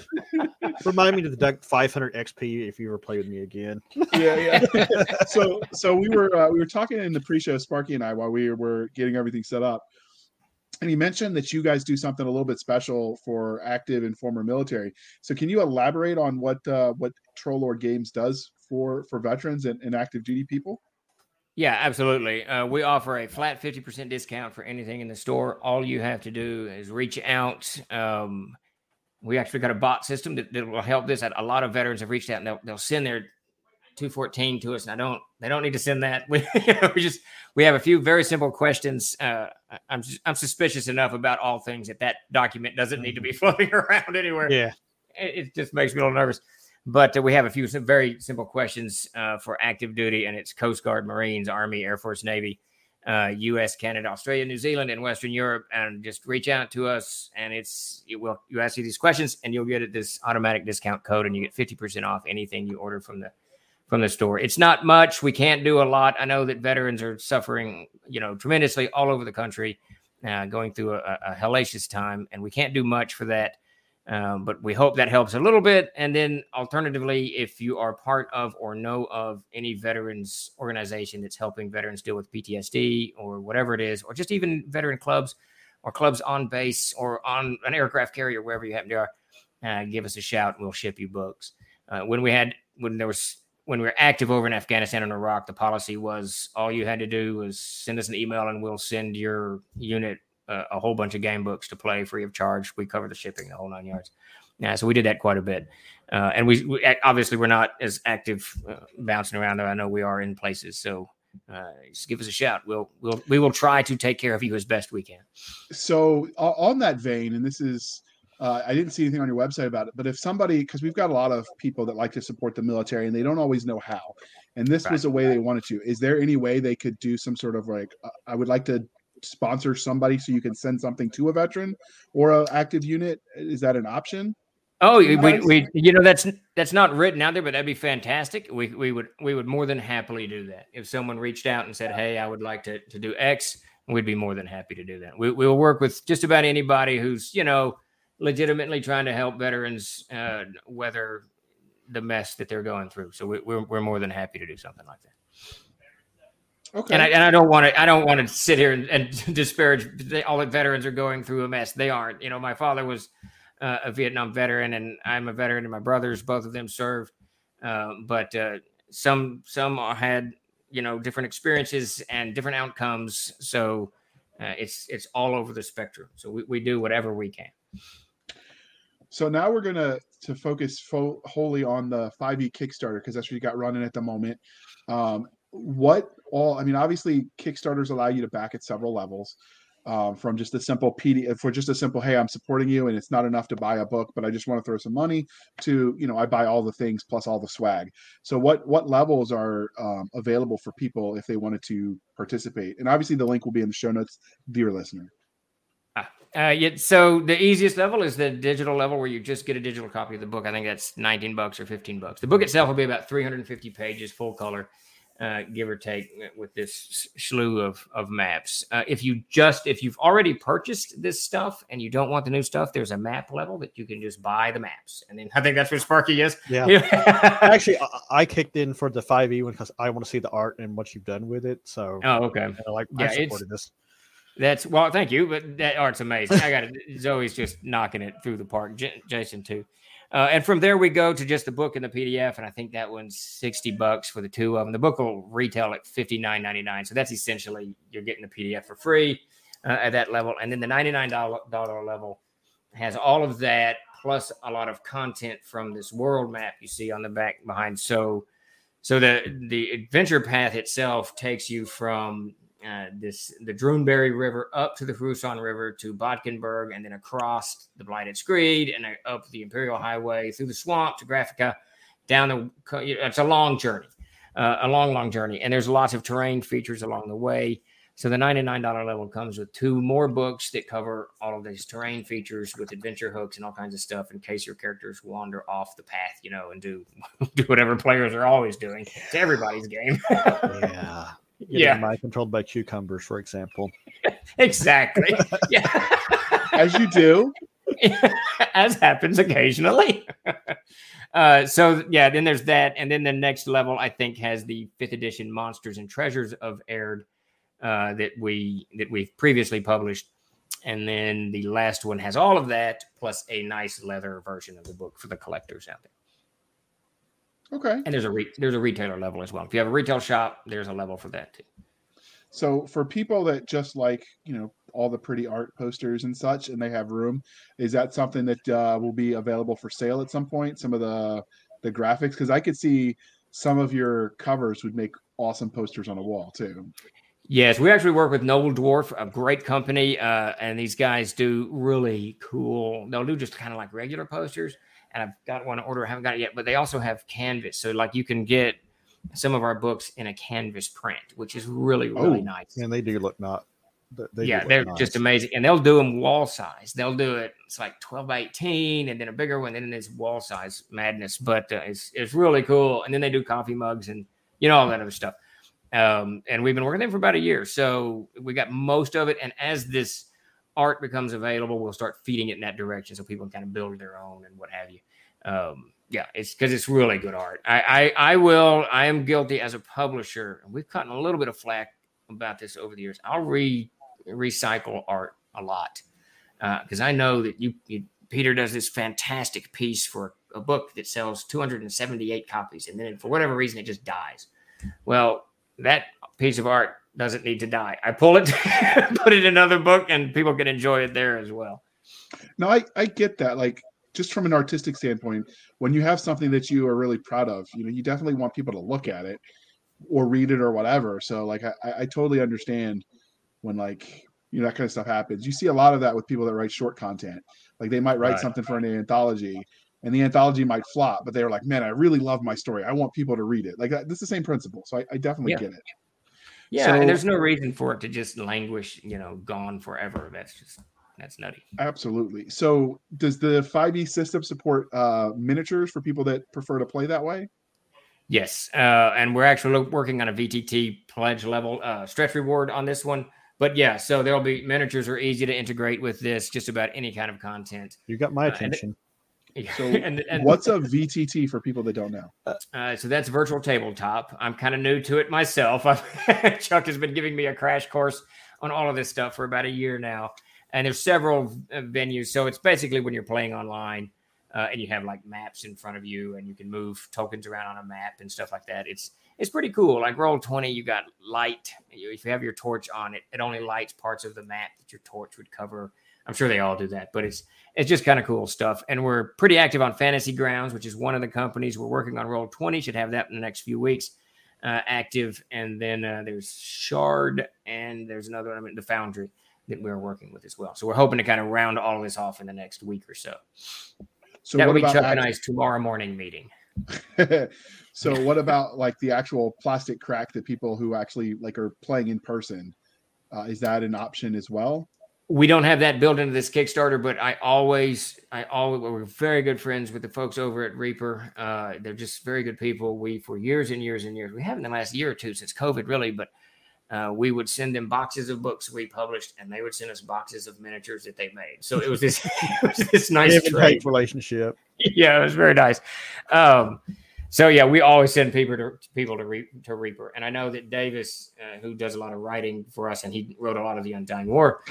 Remind me to deduct 500 XP if you ever play with me again. Yeah, yeah. So we were talking in the pre-show, Sparky and I, while we were getting everything set up. And he mentioned that you guys do something a little bit special for active and former military. So can you elaborate on what Troll Lord Games does for veterans and active duty people? Yeah, absolutely. We offer a flat 50% discount for anything in the store. All you have to do is reach out. We actually got a bot system that will help this. A lot of veterans have reached out, and they'll send their 214 to us. And they don't need to send that. We have a few very simple questions. I'm suspicious enough about all things that document doesn't need to be floating around anywhere. Yeah, it just makes me a little nervous. But we have a few very simple questions for active duty, and it's Coast Guard, Marines, Army, Air Force, Navy, U.S., Canada, Australia, New Zealand, and Western Europe. And just reach out to us, and you ask you these questions, and you'll get this automatic discount code, and you get 50% off anything you order from the store. It's not much. We can't do a lot. I know that veterans are suffering, tremendously all over the country, going through a hellacious time, and we can't do much for that. But we hope that helps a little bit. And then alternatively, if you are part of or know of any veterans organization that's helping veterans deal with PTSD or whatever it is, or just even veteran clubs or clubs on base or on an aircraft carrier, wherever you happen to are, give us a shout and we'll ship you books. When we were active over in Afghanistan and Iraq, the policy was all you had to do was send us an email and we'll send your unit a whole bunch of game books to play free of charge. We cover the shipping, the whole nine yards. Yeah, so we did that quite a bit. And we obviously we're not as active bouncing around there. I know we are in places. So just give us a shout. We will try to take care of you as best we can. So on that vein, and this is, I didn't see anything on your website about it, but if somebody, because we've got a lot of people that like to support the military and they don't always know how, and this was a way they wanted to, is there any way they could do some sort of like, I would like to sponsor somebody so you can send something to a veteran or an active unit? Is that an option? Oh, we that's not written out there, but that'd be fantastic. We would more than happily do that. If someone reached out and said, hey, I would like to do X, we'd be more than happy to do that. We will work with just about anybody who's, legitimately trying to help veterans weather the mess that they're going through. So we're more than happy to do something like that. Okay. And I don't want to. I don't want to sit here and disparage all the veterans are going through a mess. They aren't. My father was a Vietnam veteran, and I'm a veteran, and my brothers, both of them served. But some had different experiences and different outcomes. So it's all over the spectrum. So we do whatever we can. So now we're gonna focus wholly on the 5e Kickstarter because that's what you got running at the moment. Obviously Kickstarters allow you to back at several levels, from just a simple PDF for just a simple, hey, I'm supporting you and it's not enough to buy a book, but I just want to throw some money to, I buy all the things plus all the swag. So what levels are available for people if they wanted to participate? And obviously the link will be in the show notes, dear listener. So the easiest level is the digital level where you just get a digital copy of the book. I think that's $19 or $15. The book itself will be about 350 pages, full color. Give or take with this slew of maps. If you've already purchased this stuff and you don't want the new stuff, there's a map level that you can just buy the maps. And then I think that's where Sparky is. Yeah. Actually, I kicked in for the 5e one because I want to see the art and what you've done with it. So, I supported this. Thank you. But that art's amazing. I got it. Zoe's just knocking it through the park. Jason too. And from there we go to just the book and the PDF, and I think that one's $60 for the two of them. The book will retail at $59.99, so that's essentially you're getting the PDF for free. at that level. And then the $99 level has all of that, plus a lot of content from this world map you see on the back behind. So the adventure path itself takes you from the Droonberry River up to the Frusan River to Botkenburg, and then across the Blighted Screed and up the Imperial Highway through the swamp to Grafica. Down the, it's a long journey, a long journey, and there's lots of terrain features along the way. So the $99 level comes with two more books that cover all of these terrain features with adventure hooks and all kinds of stuff in case your characters wander off the path, you know, and do whatever players are always doing. It's everybody's game. Yeah. My controlled by cucumbers, for example. Exactly. Yeah. As you do. As happens occasionally. Then there's that. And then the next level, I think, has the 5th edition Monsters and Treasures of Erde, that we've previously published, and then the last one has all of that plus a nice leather version of the book for the collectors out there. Okay. And there's a retailer level as well. If you have a retail shop, there's a level for that too. So for people that just like, you know, all the pretty art posters and such, and they have room, is that something that will be available for sale at some point? Some of the graphics, because I could see some of your covers would make awesome posters on a wall too. Yes, we actually work with Noble Dwarf, a great company, and these guys do really cool. They'll do just kind of like regular posters, and I've got one to order. I haven't got it yet, but they also have canvas. So, like, you can get some of our books in a canvas print, which is really, really nice. And they do look not. They're nice. Just amazing. And they'll do them wall size. They'll do it. It's like 12x18, and then a bigger one, and then it's wall size madness. But it's really cool. And then they do coffee mugs and, you know, all that other stuff. And we've been working there for about a year, so we got most of it. And as this art becomes available, we'll start feeding it in that direction, so people can kind of build their own and what have you. It's because it's really good art. I am guilty as a publisher, and we've gotten a little bit of flack about this over the years. I'll recycle art a lot because I know that Peter does this fantastic piece for a book that sells 278 copies, and then for whatever reason it just dies. Well, that piece of art doesn't need to die. I pull it, put it in another book, and people can enjoy it there as well. No, I get that. Like, just from an artistic standpoint, when you have something that you are really proud of, you know, you definitely want people to look at it or read it or whatever. So, like, I totally understand when, like, you know, that kind of stuff happens. You see a lot of that with people that write short content. Like, they might write something for an anthology, and the anthology might flop, but they were like, man, I really love my story. I want people to read it. Like, that's the same principle. So I definitely get it. Yeah. So, and there's no reason for it to just languish, you know, gone forever. That's nutty. Absolutely. So does the 5e system support miniatures for people that prefer to play that way? Yes. And we're actually working on a VTT pledge level stretch reward on this one. But yeah, so there'll be miniatures are easy to integrate with this, just about any kind of content. You got my attention. So and what's a VTT for people that don't know? So that's virtual tabletop. I'm kind of new to it myself. Chuck has been giving me a crash course on all of this stuff for about a year now. And there's several venues. So it's basically when you're playing online and you have like maps in front of you and you can move tokens around on a map and stuff like that. It's pretty cool. Like Roll20, you got light. If you have your torch on it, it only lights parts of the map that your torch would cover. I'm sure they all do that, but it's just kind of cool stuff. And we're pretty active on Fantasy Grounds, which is one of the companies we're working on. Roll20 should have that in the next few weeks active. And then there's Shard, and there's another one, the Foundry, that we're working with as well. So we're hoping to kind of round all of this off in the next week or so. So that will be Chuck and I's tomorrow morning meeting. So what about like the actual plastic crack that people who actually like are playing in person? Is that an option as well? We don't have that built into this Kickstarter, but we're very good friends with the folks over at Reaper. They're just very good people. For years and years and years, we haven't in the last year or two since COVID really, but we would send them boxes of books we published, and they would send us boxes of miniatures that they made. So it was this, nice trade relationship. Yeah, it was very nice. So yeah, we always send people to Reaper, and I know that Davis, who does a lot of writing for us, and he wrote a lot of the Undying War.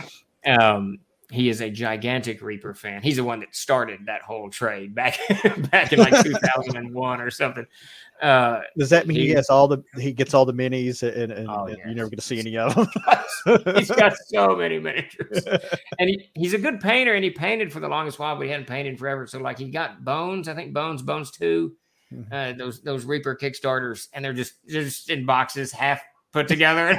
He is a gigantic Reaper fan. He's the one that started that whole trade back in like 2001 or something. Does that mean he gets all the minis and you never get to see any of them? He's got so many miniatures. And he's a good painter, and he painted for the longest while, but he hadn't painted forever. So like he got Bones, I think Bones 2, those Reaper Kickstarters, and they're just in boxes half put together.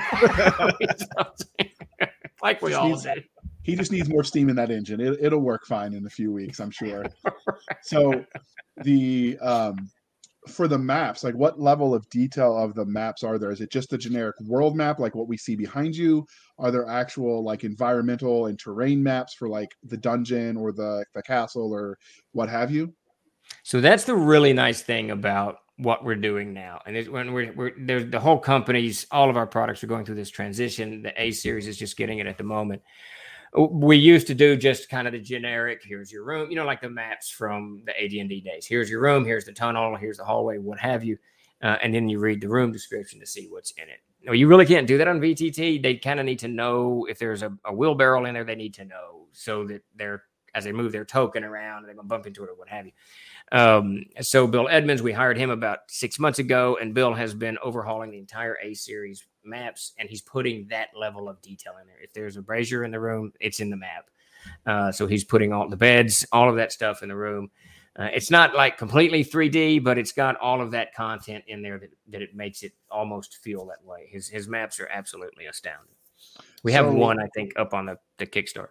Like we all did. He just needs more steam in that engine. It'll work fine in a few weeks, I'm sure. So for the maps, like what level of detail of the maps are there? Is it just the generic world map, like what we see behind you? Are there actual like environmental and terrain maps for like the dungeon or the castle or what have you? So that's the really nice thing about what we're doing now. And it's when there's the whole companies, all of our products are going through this transition. The A series is just getting it at the moment. We used to do just kind of the generic, here's your room, like the maps from the AD&D days. Here's your room, here's the tunnel, here's the hallway, what have you. And then you read the room description to see what's in it. No, you really can't do that on VTT. They kind of need to know if there's a wheelbarrow in there, they need to know so that as they move their token around, they're going to bump into it or what have you. So Bill Edmonds, we hired him about 6 months ago, and Bill has been overhauling the entire A-Series maps, and he's putting that level of detail in there. If there's a brazier in the room, it's in the map. So he's putting all the beds, all of that stuff in the room. It's not like completely 3D, but it's got all of that content in there that it makes it almost feel that way. His maps are absolutely astounding. We have one, I think, up on the Kickstarter.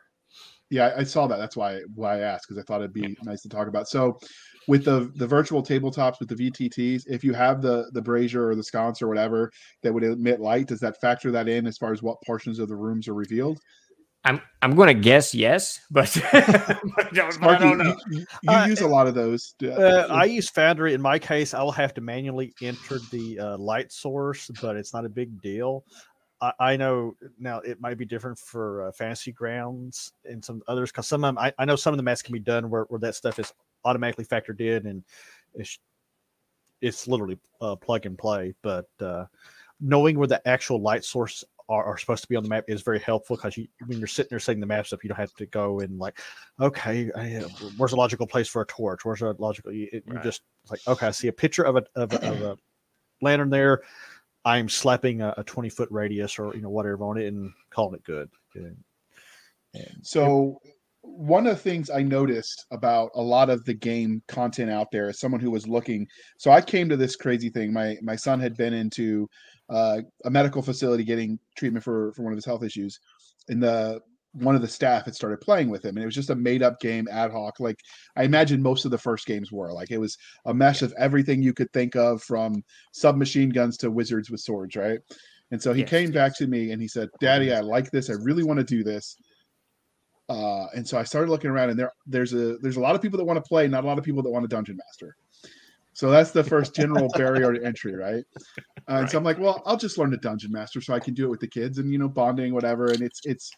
Yeah, I saw that. That's why I asked, because I thought it'd be nice to talk about. So with the virtual tabletops, with the VTTs, if you have the brazier or the sconce or whatever that would emit light, does that factor that in as far as what portions of the rooms are revealed? I'm going to guess yes, but I don't know. You use a lot of those. I use Foundry. In my case, I will have to manually enter the light source, but it's not a big deal. I know now it might be different for Fantasy Grounds and some others, because some of them, I know some of the maps can be done where that stuff is automatically factored in, and it's literally plug and play. But knowing where the actual light source are supposed to be on the map is very helpful, because when you're sitting there setting the maps up, you don't have to go and like, okay, where's a logical place for a torch? Where's a logical? You're just like, okay, I see a picture of a lantern there. I'm slapping a 20-foot radius or whatever on it and calling it good. So one of the things I noticed about a lot of the game content out there is someone who was looking. So I came to this crazy thing. My son had been into a medical facility getting treatment for one of his health issues, and one of the staff had started playing with him, and it was just a made-up game ad hoc. Like I imagine most of the first games were. Like it was a mesh of everything you could think of, from submachine guns to wizards with swords, right? And so he came back to me and he said, "Daddy, I like this. I really want to do this." And so I started looking around, and there's a lot of people that want to play, not a lot of people that want a dungeon master. So that's the first general barrier to entry, right? And so I'm like, well, I'll just learn to dungeon master so I can do it with the kids and bonding, whatever. And it's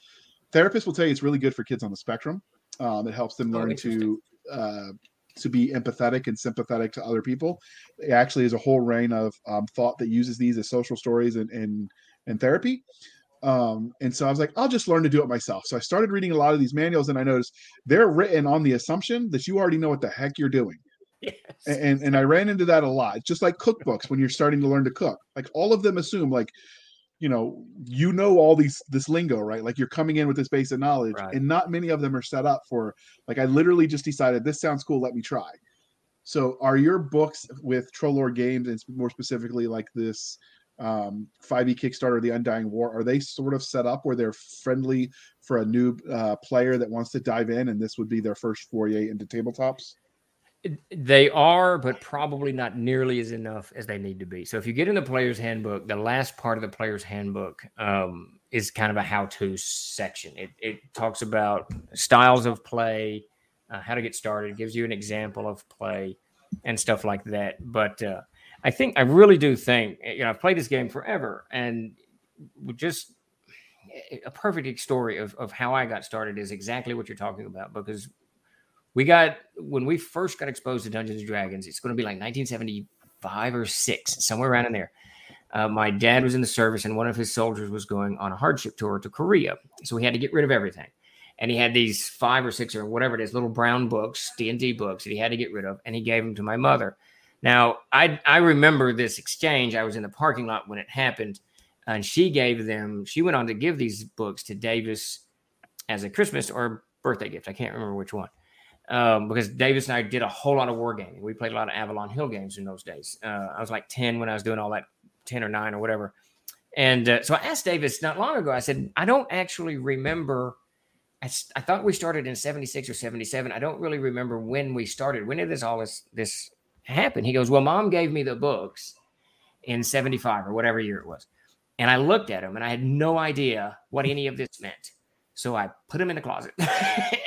therapists will tell you it's really good for kids on the spectrum. It helps them learn to be empathetic and sympathetic to other people. It actually is a whole reign of thought that uses these as social stories and therapy. And so I was like, I'll just learn to do it myself. So I started reading a lot of these manuals, and I noticed they're written on the assumption that you already know what the heck you're doing. Yes. And I ran into that a lot, just like cookbooks when you're starting to learn to cook. Like all of them assume like, all this lingo, right? Like you're coming in with this base of knowledge, right? And not many of them are set up for, like, I literally just decided this sounds cool. Let me try. So are your books with Troll Lord Games, and more specifically like this 5e Kickstarter, The Undying War, are they sort of set up where they're friendly for a new player that wants to dive in, and this would be their first foray into tabletops? They are, but probably not nearly as enough as they need to be. So if you get in the player's handbook, the last part of the player's handbook is kind of a how-to section. It talks about styles of play, how to get started, gives you an example of play and stuff like that. But I really do think, I've played this game forever, and just a perfect story of how I got started is exactly what you're talking about, because when we first got exposed to Dungeons & Dragons, it's going to be like 1975 or 6, somewhere around in there. My dad was in the service, and one of his soldiers was going on a hardship tour to Korea. So we had to get rid of everything. And he had these 5 or 6 or whatever it is, little brown books, D&D books that he had to get rid of. And he gave them to my mother. Now, I remember this exchange. I was in the parking lot when it happened. And she gave them, she went on to give these books to Davis as a Christmas or birthday gift. I can't remember which one. Because Davis and I did a whole lot of wargaming. We played a lot of Avalon Hill games in those days. I was like 10 when I was doing all that, 10 or 9 or whatever. And so I asked Davis not long ago, I said, I don't actually remember. I thought we started in 76 or 77. I don't really remember when we started. When did this happen? He goes, well, Mom gave me the books in 75 or whatever year it was. And I looked at them and I had no idea what any of this meant. So I put them in the closet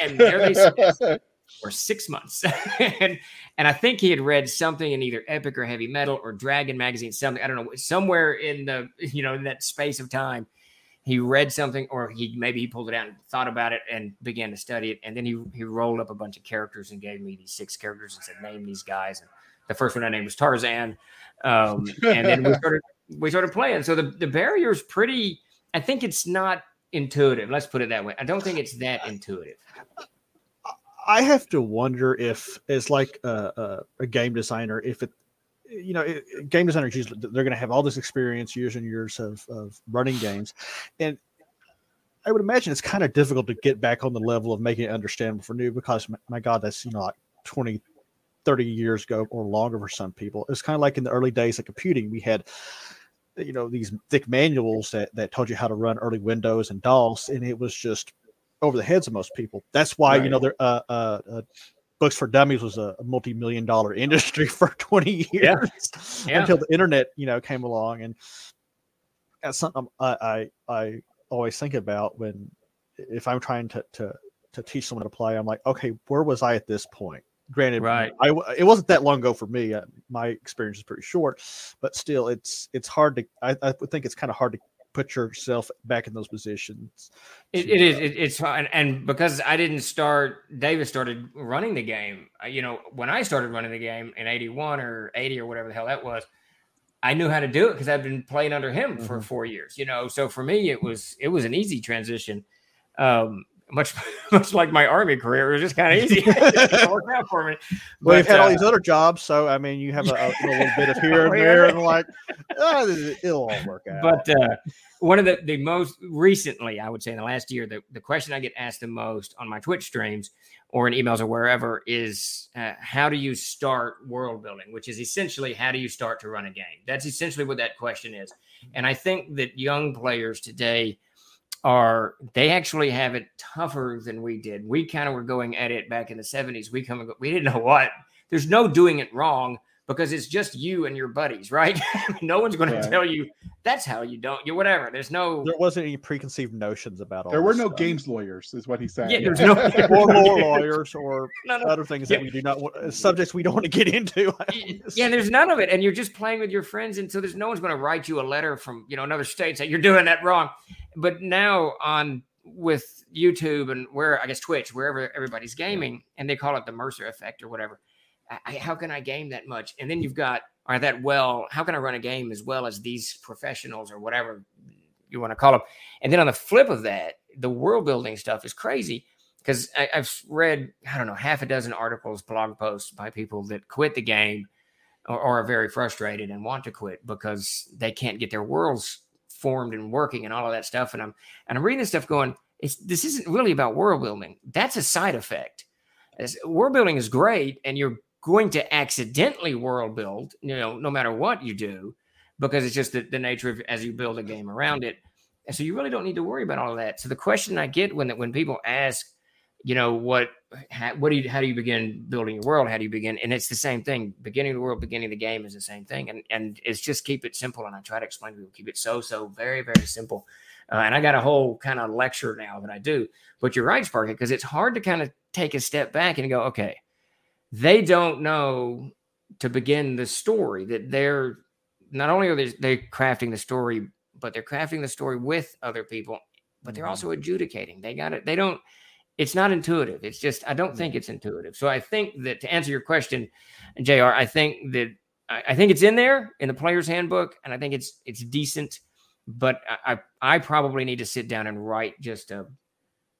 and there they sit for 6 months. and I think he had read something in either Epic or Heavy Metal or Dragon magazine, something, I don't know, somewhere in the, in that space of time. He read something, or maybe he pulled it out and thought about it and began to study it. And then he rolled up a bunch of characters and gave me these 6 characters and said, name these guys. And the first one I named was Tarzan. And then we started playing. So the barrier is pretty, I think it's not intuitive. Let's put it that way. I don't think it's that intuitive. I have to wonder if it's like a game designer, if it, game designers usually they're going to have all this experience, years and years of running games, and I would imagine it's kind of difficult to get back on the level of making it understandable for new, because my God, that's like 20, 30 years ago or longer for some people. It's kind of like in the early days of computing, we had these thick manuals that told you how to run early Windows and DOS, and it was just over the heads of most people. That's why right. Books for Dummies was a multi-million-dollar industry for 20 years until the internet, came along. And that's something I always think about when, if I'm trying to teach someone to play, I'm like, okay, where was I at this point? Granted, right. It wasn't that long ago for me. My experience is pretty short, but still, it's hard to. I would think it's kind of hard to put yourself back in those positions. It's hard, and because I didn't start, Davis started running the game. When I started running the game in 81 or 80 or whatever the hell that was, I knew how to do it because I've been playing under him for 4 years. So for me, it was an easy transition. Much like my army career, it was just kind of easy. It worked out for me. Well, you've had all these other jobs, so I mean, you have a little bit of here and there, and it'll all work out. But one of the most recently, I would say, in the last year, the question I get asked the most on my Twitch streams or in emails or wherever is, how do you start world building? Which is essentially, how do you start to run a game? That's essentially what that question is, and I think that young players today they actually have it tougher than we did. We kind of were going at it back in the 70s. We come and go, we didn't know what. There's no doing it wrong because it's just you and your buddies, right? No one's going to tell you that's how you don't. You whatever. There wasn't any preconceived notions about all. There were no stuff. Games lawyers, is what he's saying. Yeah, there's no or law lawyers or other things that we do not want, subjects we don't want to get into. There's none of it, and you're just playing with your friends, and so there's no one's going to write you a letter from another state saying you're doing that wrong. But now with YouTube and I guess Twitch, wherever everybody's gaming, and they call it the Mercer effect or whatever. How can I game that much? And then you've got, how can I run a game as well as these professionals or whatever you want to call them? And then on the flip of that, the world building stuff is crazy because I've read, half a dozen articles, blog posts by people that quit the game or are very frustrated and want to quit because they can't get their worlds formed and working and all of that stuff. And I'm reading this stuff going, this isn't really about world building. That's a side effect. World building is great, and you're going to accidentally world build, no matter what you do, because it's just the nature of as you build a game around it. And so you really don't need to worry about all of that. So the question I get when people ask, how do you begin building your world? How do you begin? And it's the same thing. Beginning the world, beginning the game is the same thing. And it's just keep it simple. And I try to explain to people, keep it so very, very simple. And I got a whole kind of lecture now that I do. But you're right, Sparky, because it's hard to kind of take a step back and go, okay, they don't know to begin the story, that they're not only are they crafting the story, but they're crafting the story with other people, but they're also adjudicating. They got it. They don't, it's not intuitive. It's just, I don't think it's intuitive. So I think that to answer your question, JR, I think it's in there in the player's handbook, and I think it's decent, but I probably need to sit down and write just a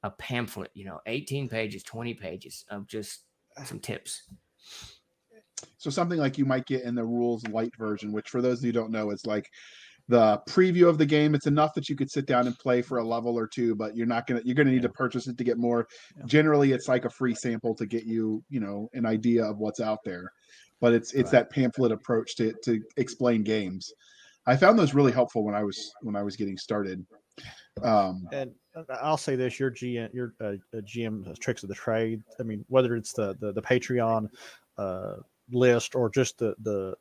a pamphlet, you know, 18 pages, 20 pages of just some tips. So something like you might get in the rules light version, which for those who don't know, it's like the preview of the game. It's enough that you could sit down and play for a level or two, but you're gonna need to purchase it to get more. Generally, it's like a free sample to get you, you know, an idea of what's out there. But it's that pamphlet approach to explain games. I found those really helpful when I was getting started. And I'll say this: your GM tricks of the trade. I mean, whether it's the Patreon list or just the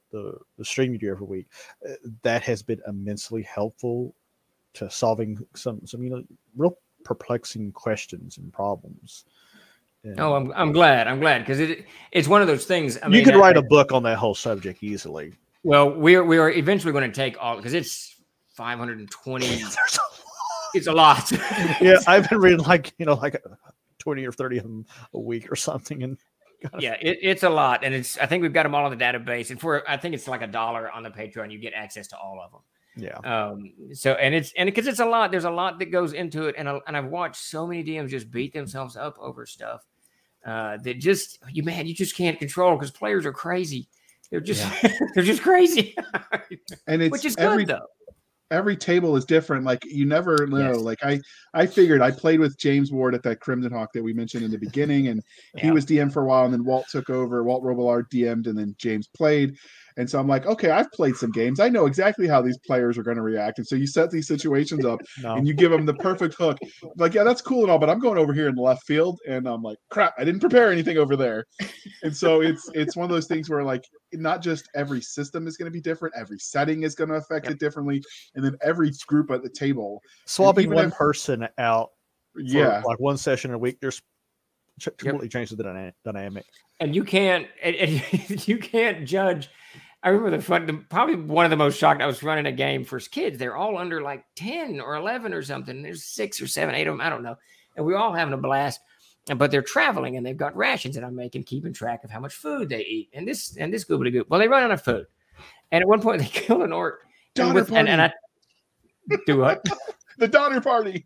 stream you do every week, that has been immensely helpful to solving some real perplexing questions and problems. And, oh, I'm glad because it's one of those things. I mean, you could write a book on that whole subject easily. Well, we are eventually going to take all because it's 520. It's a lot. Yeah, I've been reading like 20 or 30 of them a week or something, and it's a lot, and it's. I think we've got them all in the database, and I think it's like $1 on the Patreon, you get access to all of them. Yeah. So and because it's a lot, there's a lot that goes into it, and I've watched so many DMs just beat themselves up over stuff that just you just can't control because players are crazy. They're just they're just crazy, and it's which is good though. Every table is different. Like you never know. Yes. Like I figured I played with James Ward at that Crimson Hawk that we mentioned in the beginning, and he was DM for a while, and then Walt took over. Walt Rollard DM'd, and then James played. And so I'm like, okay, I've played some games. I know exactly how these players are going to react. And so you set these situations up and you give them the perfect hook. Like, yeah, that's cool and all, but I'm going over here in the left field. And I'm like, crap, I didn't prepare anything over there. And so it's one of those things where like, not just every system is going to be different. Every setting is going to affect it differently. And then every group at the table. Swapping one person out for like one session a week, there's completely changes the dynamic. And you can't judge. I remember probably one of the most shocked. I was running a game for kids. They're all under like 10 or 11 or something. There's 6 or 7, 8 of them. I don't know. And we're all having a blast, but they're traveling and they've got rations, and I'm keeping track of how much food they eat. And this goobly goop. Well, they run out of food. And at one point they killed an orc. And I do what? The Donner Party.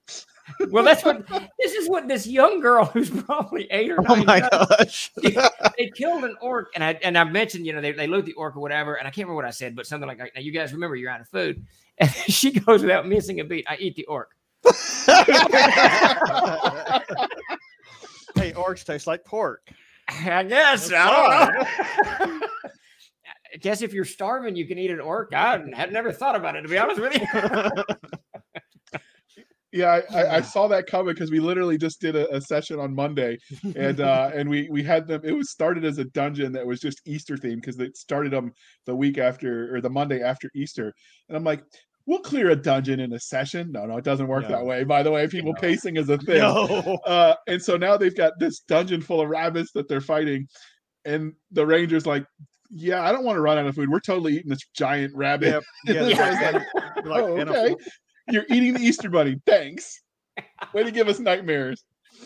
Well, this is what this young girl who's probably 8 or 9. Oh my gosh! They killed an orc, and I mentioned, they loot the orc or whatever, and I can't remember what I said, but something like, now you guys remember you're out of food, and she goes without missing a beat, I eat the orc. Hey, orcs taste like pork. I guess I don't know. I guess if you're starving, you can eat an orc. I had never thought about it, to be honest with you. Yeah, I saw that coming because we literally just did a session on Monday, and we had them. It was started as a dungeon that was just Easter themed because it started them the week after or the Monday after Easter, and I'm like, we'll clear a dungeon in a session. No, it doesn't work that way. By the way, people pacing is a thing, and so now they've got this dungeon full of rabbits that they're fighting, and the ranger's like, yeah, I don't want to run out of food. We're totally eating this giant rabbit. Yeah. Like, oh, okay. You're eating the Easter Bunny. Thanks. Way to give us nightmares.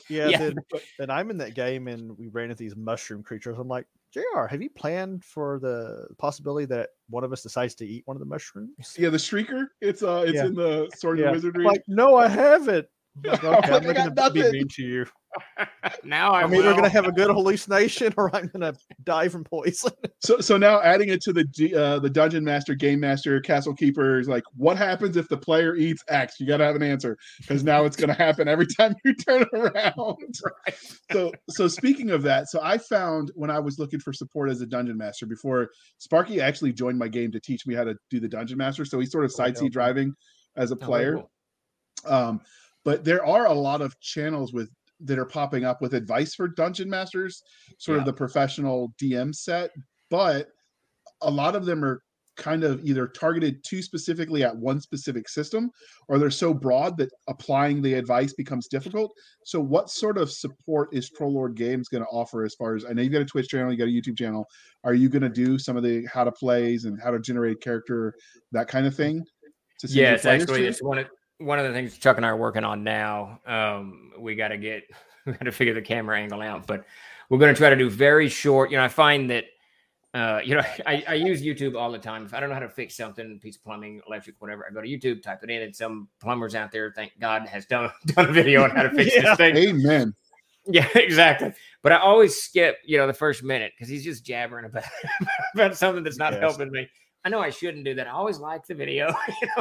Yeah. Then I'm in that game, and we ran into these mushroom creatures. I'm like, JR, have you planned for the possibility that one of us decides to eat one of the mushrooms? Yeah, the shrieker. It's in the Swords and Wizardry. I'm like, no, I haven't. Like, okay, I'm not going to be mean to you. Now I'm either going to have a good hallucination, or I'm going to die from poison. So now adding it to the dungeon master, game master, castle keeper is like, what happens if the player eats X? You got to have an answer because now it's going to happen every time you turn around. Right. So speaking of that, I found when I was looking for support as a dungeon master before Sparky actually joined my game to teach me how to do the dungeon master. So he's sort of side-seat driving as a player. Oh, cool. But there are a lot of channels that are popping up with advice for dungeon masters, sort of the professional DM set, but a lot of them are kind of either targeted too specifically at one specific system, or they're so broad that applying the advice becomes difficult. So what sort of support is Troll Lord Games going to offer as far as, I know you've got a Twitch channel, you got a YouTube channel. Are you going to do some of the how to plays and how to generate a character, that kind of thing? Yes, actually, it's one of the things Chuck and I are working on now. We got to figure the camera angle out, but we're going to try to do very short. I find that I use YouTube all the time. If I don't know how to fix something, piece of plumbing, electric, whatever, I go to YouTube, type it in, and some plumbers out there, thank God, has done a video on how to fix this thing. Amen. Yeah, exactly. But I always skip, the first minute because he's just jabbering about something that's not helping me. I know I shouldn't do that. I always like the video.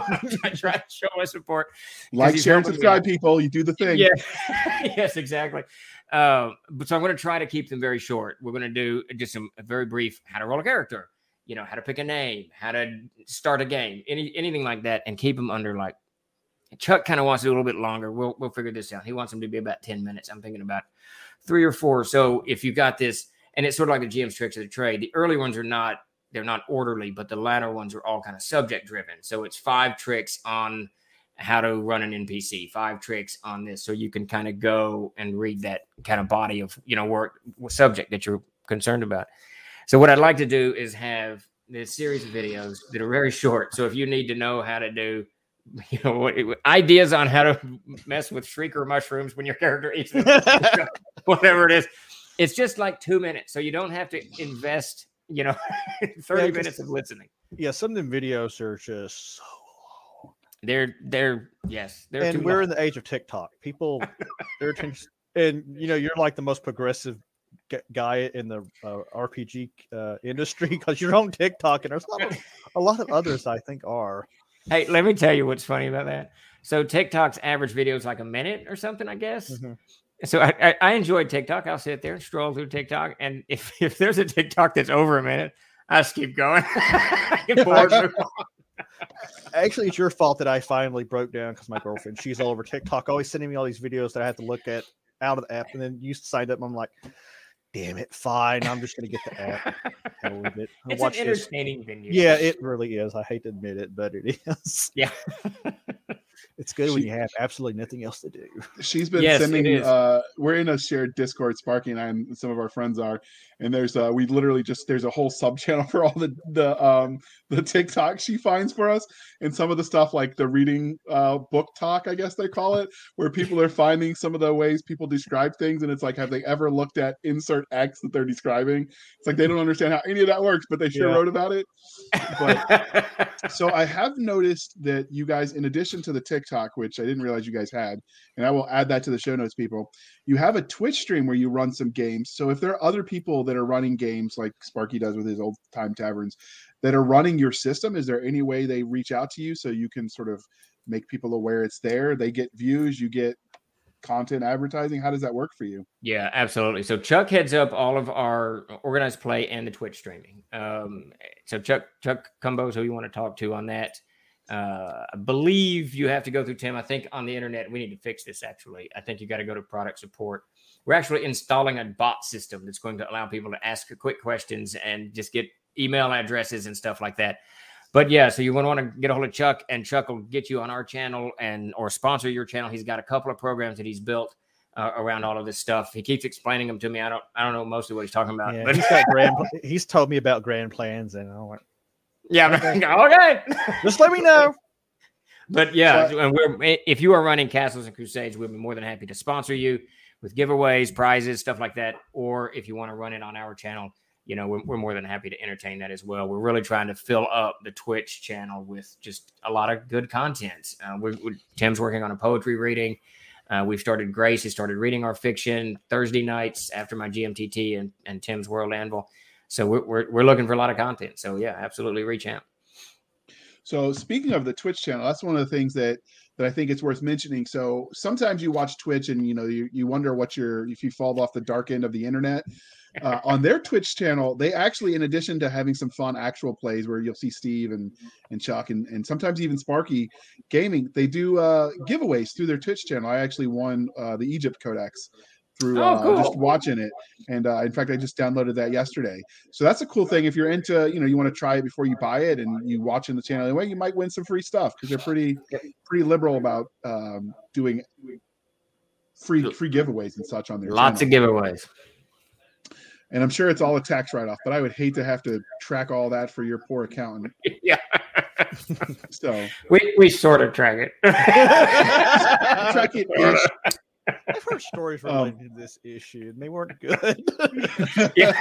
I try to show my support. Like, share, and subscribe, people. You do the thing. Yeah. Yes, exactly. But so I'm going to try to keep them very short. We're going to do just a very brief how to roll a character, how to pick a name, how to start a game, anything like that, and keep them under like Chuck kind of wants to do a little bit longer. We'll figure this out. He wants them to be about 10 minutes. I'm thinking about 3 or 4. So if you got this, and it's sort of like the GM's tricks of the trade, the early ones they're not orderly, but the latter ones are all kind of subject driven. So it's 5 tricks on how to run an NPC, 5 tricks on this. So you can kind of go and read that kind of body of, work subject that you're concerned about. So what I'd like to do is have this series of videos that are very short. So if you need to know how to do, ideas on how to mess with shrieker mushrooms when your character eats them, whatever it is, it's just like 2 minutes. So you don't have to invest, 30 minutes of listening. Yeah, some of them videos are just so long. They're and we're in the age of TikTok. People, they're and you're like the most progressive guy in the RPG industry because you're on TikTok, and there's a lot of others I think are. Hey, let me tell you what's funny about that. So TikTok's average video is like a minute or something, I guess. Mm-hmm. So I enjoy TikTok. I'll sit there and stroll through TikTok. And if there's a TikTok that's over a minute, I just keep going. Actually, it's your fault that I finally broke down because my girlfriend, she's all over TikTok, always sending me all these videos that I have to look at out of the app. And then you signed up and I'm like, damn it, fine. I'm just going to get the app. It's an entertaining venue. Yeah, it really is. I hate to admit it, but it is. Yeah. It's good when you have absolutely nothing else to do. She's been sending, we're in a shared Discord, Sparky and I, and some of our friends are, and there's a whole sub channel for all the TikTok she finds for us, and some of the stuff like the reading book talk, I guess they call it, where people are finding some of the ways people describe things, and it's like, have they ever looked at insert X that they're describing? It's like, they don't understand how any of that works, but they sure wrote about it. But, so I have noticed that you guys, in addition to the TikTok, which I didn't realize you guys had, and I will add that to the show notes, people, you have a Twitch stream where you run some games. So if there are other people that are running games like Sparky does with his old time taverns that are running your system, is there any way they reach out to you so you can sort of make people aware it's there? They get views, you get content advertising. How does that work for you? Yeah, absolutely. So Chuck heads up all of our organized play and the Twitch streaming. So Chuck Cumbo is who you want to talk to on that. I believe you have to go through Tim. I think on the internet, we need to fix this actually. I think you got to go to product support. We're actually installing a bot system that's going to allow people to ask quick questions and just get email addresses and stuff like that. But yeah, so you want to get a hold of Chuck, and Chuck will get you on our channel or sponsor your channel. He's got a couple of programs that he's built around all of this stuff. He keeps explaining them to me. I don't know mostly what he's talking about. Yeah, but he's told me about grand plans, and I went, okay. Just let me know. But yeah, and if you are running Castles and Crusades, we'll be more than happy to sponsor you with giveaways, prizes, stuff like that. Or if you want to run it on our channel, we're more than happy to entertain that as well. We're really trying to fill up the Twitch channel with just a lot of good content. Tim's working on a poetry reading. Grace has started reading our fiction Thursday nights after my GMTT and Tim's World Anvil. So we're looking for a lot of content. So yeah, absolutely reach out. So speaking of the Twitch channel, that's one of the things that I think it's worth mentioning. So sometimes you watch Twitch and you wonder if you fall off the dark end of the internet. On their Twitch channel, they actually, in addition to having some fun actual plays where you'll see Steve and Chuck and sometimes even Sparky gaming, they do giveaways through their Twitch channel. I actually won the Egypt Codex through cool. Just watching it. And in fact, I just downloaded that yesterday. So that's a cool thing. If you're into, you want to try it before you buy it and you watch in the channel anyway, you might win some free stuff because they're pretty liberal about doing free giveaways and such on their channel. Lots of giveaways. And I'm sure it's all a tax write-off, but I would hate to have to track all that for your poor accountant. Yeah. So we sort of track it. Track it. I've heard stories related to this issue, and they weren't good. Yeah.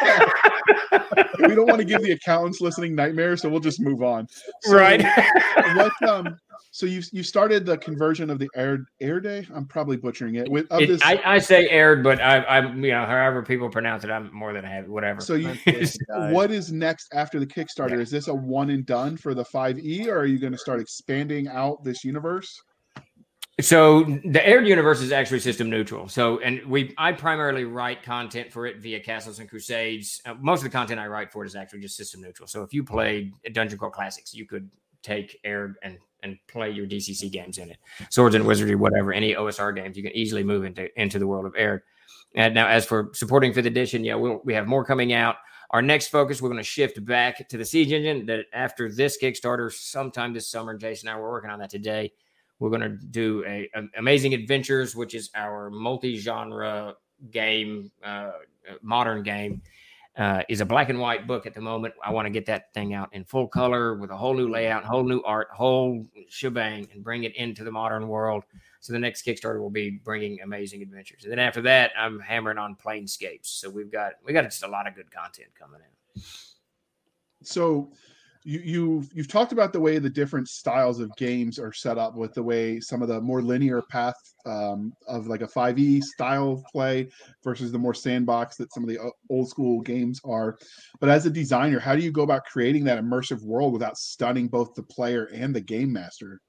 We don't want to give the accountants listening nightmares, so we'll just move on. So, right. So you started the conversion of the Erde. I'm probably butchering it. I say Erde, but I'm however people pronounce it, I'm more than happy. Whatever. So what is next after the Kickstarter? Yeah. Is this a one and done for the 5e, or are you going to start expanding out this universe? So the Erde universe is actually system neutral. So, and I primarily write content for it via Castles and Crusades. Most of the content I write for it is actually just system neutral. So if you played Dungeon Crawl Classics, you could take Erde and play your DCC games in it. Swords and Wizardry, whatever, any OSR games, you can easily move into the world of Erde. And now as for supporting 5th edition, we have more coming out. Our next focus, we're going to shift back to the Siege Engine. That after this Kickstarter, sometime this summer, Jason and I were working on that today. We're going to do Amazing Adventures, which is our multi-genre game, modern game. Is a black and white book at the moment. I want to get that thing out in full color with a whole new layout, whole new art, whole shebang, and bring it into the modern world. So the next Kickstarter will be bringing Amazing Adventures. And then after that, I'm hammering on Planescapes. So we got just a lot of good content coming in. So... You've talked about the way the different styles of games are set up, with the way some of the more linear path of like a 5e style of play versus the more sandbox that some of the old school games are. But as a designer, how do you go about creating that immersive world without stunning both the player and the game master?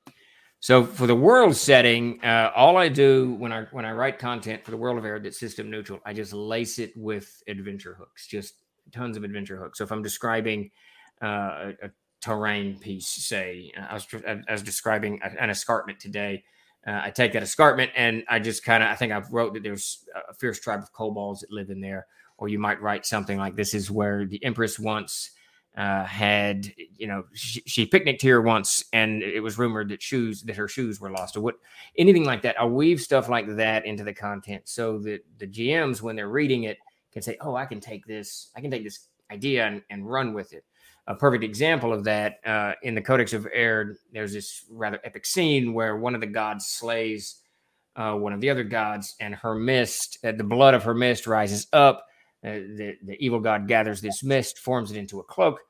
So for the world setting, all I do when I write content for the world of Erde that's system neutral, I just lace it with adventure hooks, just tons of adventure hooks. So if I'm describing a terrain piece, say I was describing an escarpment today, I take that escarpment and I just kind of, I think I wrote that there's a fierce tribe of kobolds that live in there. Or you might write something like, this is where the Empress once had, she picnicked here once, and it was rumored that her shoes were lost, or what, anything like that. I weave stuff like that into the content so that the GMs, when they're reading it, can say, oh, I can take this idea and run with it. A perfect example of that, in the Codex of Erde, there's this rather epic scene where one of the gods slays one of the other gods, and her mist, the blood of her mist rises up. The evil god gathers this mist, forms it into a cloak,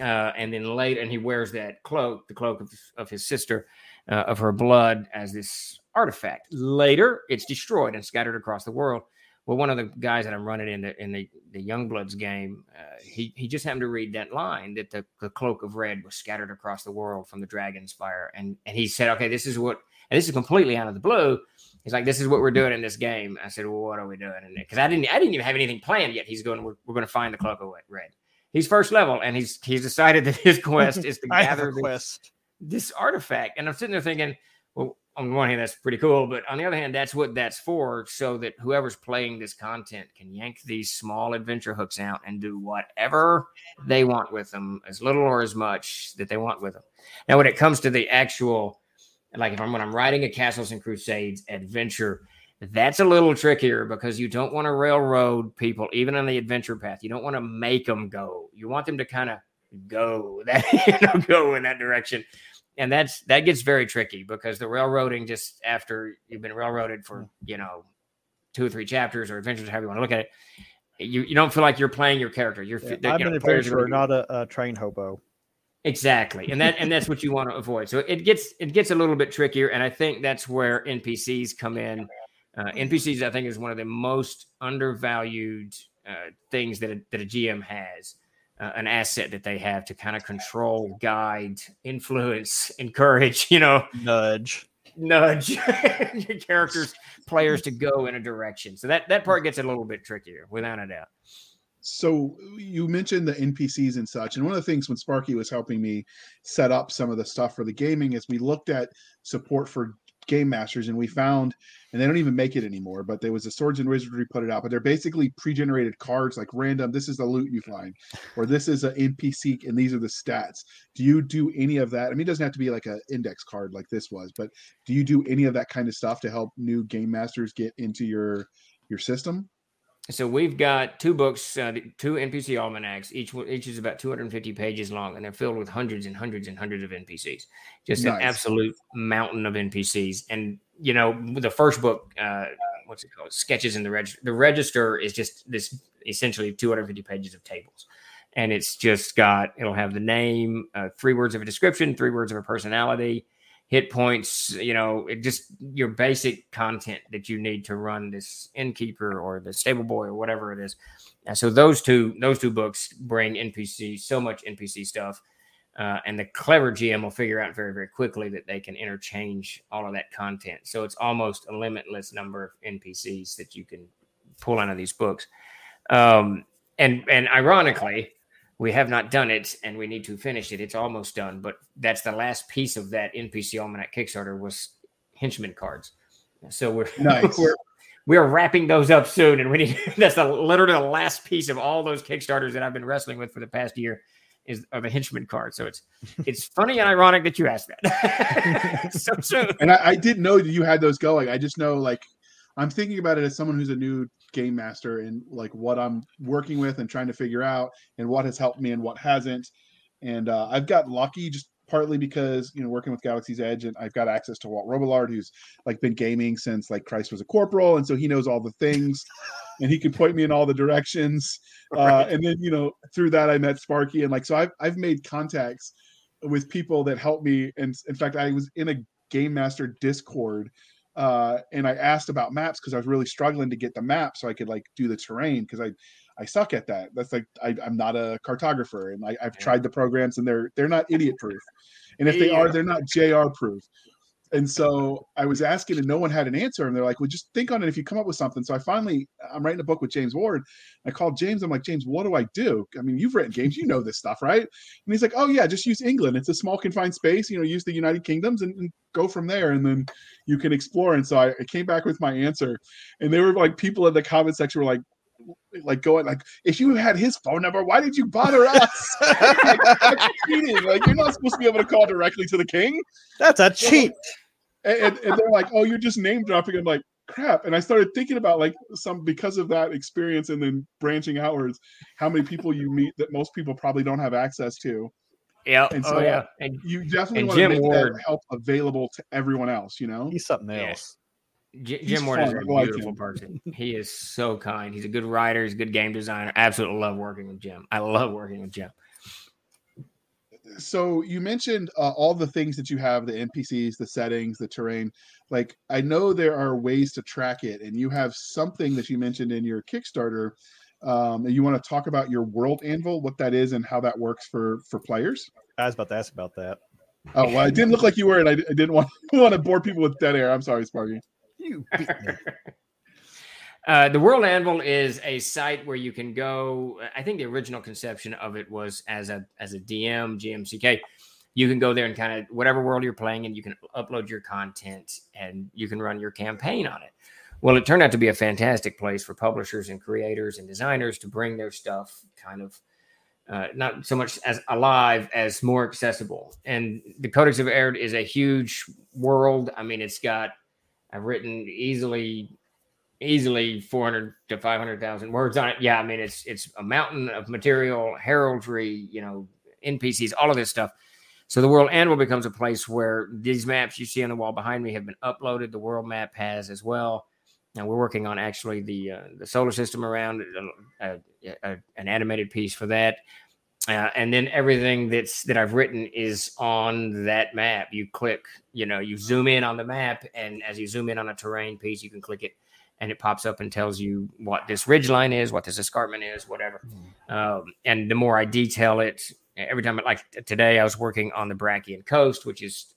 and then later, and he wears that cloak, the cloak of his sister, of her blood, as this artifact. Later, it's destroyed and scattered across the world. Well, one of the guys that I'm running in the Youngbloods game, he just happened to read that line that the cloak of red was scattered across the world from the dragon's fire. And he said, okay, this is what, and this is completely out of the blue. He's like, this is what we're doing in this game. I said, well, what are we doing? And because I didn't even have anything planned yet. He's going, we're going to find the cloak of red. He's first level, and he's decided that his quest is to gather this artifact. And I'm sitting there thinking, well, on the one hand, that's pretty cool. But on the other hand, that's what that's for, so that whoever's playing this content can yank these small adventure hooks out and do whatever they want with them, as little or as much that they want with them. Now, when it comes to the actual, like when I'm writing a Castles and Crusades adventure, that's a little trickier, because you don't want to railroad people, even on the adventure path. You don't want to make them go. You want them to kind of go in that direction. And that gets very tricky, because the railroading, just after you've been railroaded for, 2 or 3 chapters or adventures, however you want to look at it, you don't feel like you're playing your character. I'm an adventurer, not a train hobo. Exactly, and that's what you want to avoid. So it gets a little bit trickier, and I think that's where NPCs come in. NPCs, I think, is one of the most undervalued things that a GM has. An asset that they have to kind of control, guide, influence, encourage, nudge your characters, players to go in a direction. So that part gets a little bit trickier, without a doubt. So you mentioned the NPCs and such. And one of the things when Sparky was helping me set up some of the stuff for the gaming is we looked at support for game masters, and we found, and they don't even make it anymore, but there was a Swords and Wizardry put it out, but they're basically pre-generated cards, like random, this is the loot you find, or this is an NPC and these are the stats. Do you do any of that? I mean, it doesn't have to be like an index card like this was, but do you do any of that kind of stuff to help new game masters get into your system? So we've got 2 books, 2 NPC almanacs. Each is about 250 pages long, and they're filled with hundreds and hundreds and hundreds of NPCs. Just nice. An absolute mountain of NPCs. And the first book, what's it called? Sketches in the Register. The Register is just this essentially 250 pages of tables, And it's just got, it'll have the name, 3 words of a description, 3 words of a personality, hit points, you know, it just your basic content that you need to run this innkeeper or the stable boy or whatever it is. And so those two books bring NPC, so much NPC stuff. And the clever GM will figure out very, very quickly that they can interchange all of that content. So it's almost a limitless number of NPCs that you can pull out of these books. And ironically, we have not done it, and we need to finish it. It's almost done, but that's the last piece of that NPC Almanac Kickstarter was henchman cards. So we're wrapping those up soon, and we need, that's the, literally the last piece of all those Kickstarters that I've been wrestling with for the past year is of a henchman card. So it's funny and ironic that you asked that so soon. And I didn't know that you had those going. I just know, like, I'm thinking about it as someone who's a new game master and like what I'm working with and trying to figure out and what has helped me and what hasn't. And I've got lucky just partly because, you know, working with Galaxy's Edge, and I've got access to Walt Robillard, who's like been gaming since like Christ was a corporal. And so he knows all the things and he can point me in all the directions. Right. And then, you know, through that I met Sparky, and like, so I've made contacts with people that helped me. And in fact, I was in a Game Master Discord and I asked about maps because I was really struggling to get the map so I could like do the terrain, because I suck at that. That's like I'm not a cartographer, and I've tried the programs, and they're not idiot proof, and if they are, they're not JR proof. And so I was asking, and no one had an answer, and they're like, "Well, just think on it if you come up with something." So I finally, I'm writing a book with James Ward. I called James. I'm like, "James, what do I do? I mean, you've written games, you know this stuff, right?" And he's like, "Oh yeah, just use England. It's a small confined space. You know, use the United Kingdoms and go from there, and then you can explore." And so I came back with my answer, and they were like, people in the comment section were like going like, "If you had his phone number, why did you bother us?" Like, that's cheating. Like, you're not supposed to be able to call directly to the king. That's a cheat. And they're like, "Oh, you're just name dropping." I'm like, crap. And I started thinking about like some, because of that experience and then branching outwards, how many people you meet that most people probably don't have access to. Yeah. And so and you definitely want to make that help available to everyone else, you know? He's something else. Jim Ward is a beautiful person. He is so kind. He's a good writer. He's a good game designer. I absolutely love working with Jim. I love working with Jim. So you mentioned all the things that you have, the NPCs, the settings, the terrain. Like, I know there are ways to track it, and you have something that you mentioned in your Kickstarter. And you want to talk about your World Anvil, what that is and how that works for players? I was about to ask about that. Oh, well, it didn't look like you were, and I didn't want to bore people with dead air. I'm sorry, Sparky. You beat me. The World Anvil is a site where you can go. I think the original conception of it was as a DM, GMCK. You can go there and kind of whatever world you're playing, and you can upload your content and you can run your campaign on it. Well, it turned out to be a fantastic place for publishers and creators and designers to bring their stuff kind of not so much as alive as more accessible. And the Codex of Erde is a huge world. I mean, it's got, I've written easily 400 to 500,000 words on it. Yeah, I mean, it's a mountain of material, heraldry, you know, NPCs, all of this stuff. So the World Anvil becomes a place where these maps you see on the wall behind me have been uploaded. The world map has as well. Now we're working on actually the solar system around an animated piece for that. And then everything that I've written is on that map. You click, you know, you zoom in on the map, and as you zoom in on a terrain piece, you can click it, and it pops up and tells you what this ridgeline is, what this escarpment is, whatever. And the more I detail it, every time, like today, I was working on the Brachian coast, which is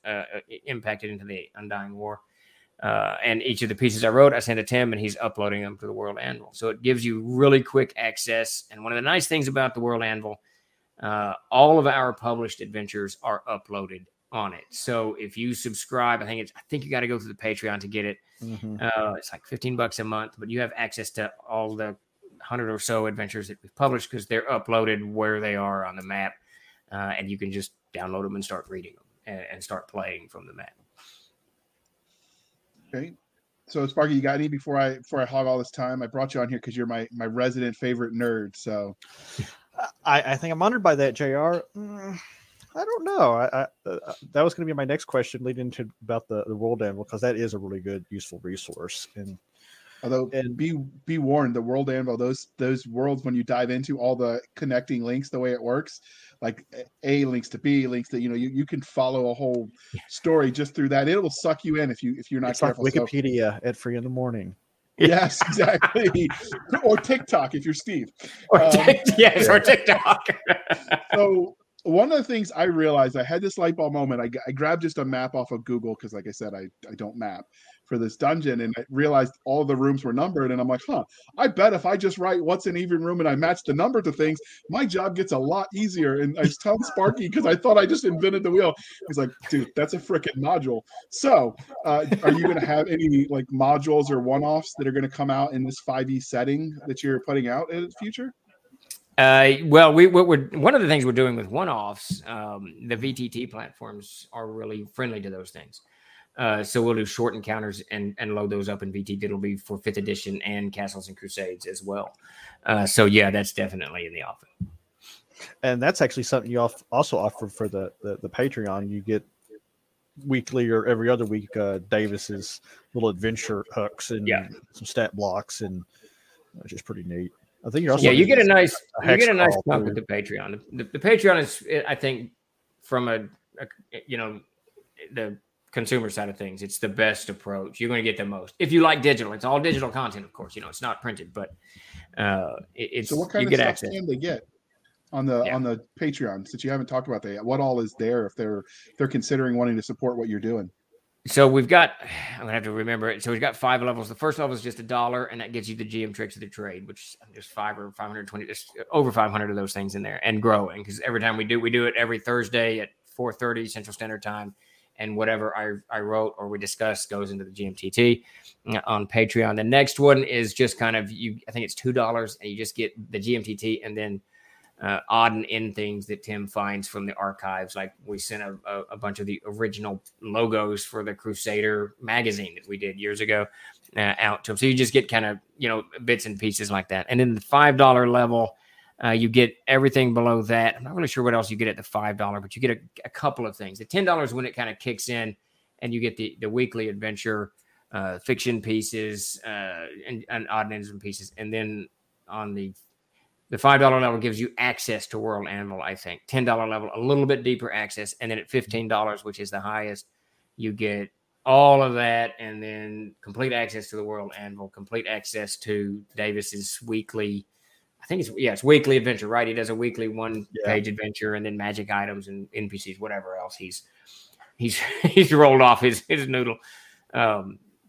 impacted into the Undying War. And each of the pieces I wrote, I sent to Tim, and he's uploading them to the World Anvil. So it gives you really quick access. And one of the nice things about the World Anvil, all of our published adventures are uploaded on it. So if you subscribe, I think you got to go through the Patreon to get it. It's like $15 a month, but you have access to all the 100 or so adventures that we've published because they're uploaded where they are on the map. And you can just download them and start reading them and start playing from the map. Okay. So Sparky, you got any before I hog all this time? I brought you on here because you're my resident favorite nerd. So I think I'm honored by that, JR. I don't know. I that was going to be my next question leading into about the World Anvil, because that is a really good, useful resource. And Although, and be warned, the World Anvil, those worlds, when you dive into all the connecting links, the way it works, like A links to B, links to, you know, you can follow a whole story just through that. It will suck you in if you're not careful. Like Wikipedia at 3 in the morning. Yes, exactly. Or TikTok if you're Steve. Or or TikTok. So one of the things I realized, I had this light bulb moment. I grabbed just a map off of Google because, like I said, I don't map for this dungeon, and I realized all the rooms were numbered, and I'm like, I bet if I just write what's an even room and I match the number to things, my job gets a lot easier. And I was telling Sparky, because I thought I just invented the wheel. He's like, dude, that's a freaking module. So are you going to have any like modules or one-offs that are going to come out in this 5e setting that you're putting out in the future? Well, we're one of the things we're doing with one-offs, the VTT platforms are really friendly to those things. So we'll do short encounters and load those up in VT. It'll be for 5th edition and Castles and Crusades as well. So, yeah, that's definitely in the offer. And that's actually something you also offer for the Patreon. You get weekly or every other week Davis's little adventure hooks and some stat blocks, and which is pretty neat. I think you're also you get a nice talk with the Patreon. The Patreon is, I think, from the consumer side of things, it's the best approach. You're going to get the most if you like digital. It's all digital content, of course. You know, it's not printed, but it's. So what kind of stuff can they get on the Patreon? Since you haven't talked about that, what all is there if they're considering wanting to support what you're doing? So we've got, I'm gonna have to remember it. So we've got 5 levels. The first level is just $1, and that gets you the GM tricks of the trade, which there's 5 or 520, there's over 500 of those things in there, and growing, because every time we do it every Thursday at 4:30 Central Standard Time, and whatever I wrote or we discussed goes into the GMTT on Patreon. The next one is just kind of I think it's $2, and you just get the GMTT and then odd and end things that Tim finds from the archives. Like we sent a bunch of the original logos for the Crusader magazine that we did years ago out to him. So you just get kind of, you know, bits and pieces like that. And then the $5 level, you get everything below that. I'm not really sure what else you get at the $5, but you get a couple of things. The $10 is when it kind of kicks in, and you get the weekly adventure, fiction pieces, and odd and ends pieces. And then on the $5 level gives you access to World Anvil, I think. $10 level, a little bit deeper access. And then at $15, which is the highest, you get all of that, and then complete access to the World Anvil, complete access to Davis's weekly, I think it's weekly adventure, right? He does a weekly one-page adventure, and then magic items and NPCs, whatever else he's rolled off his noodle.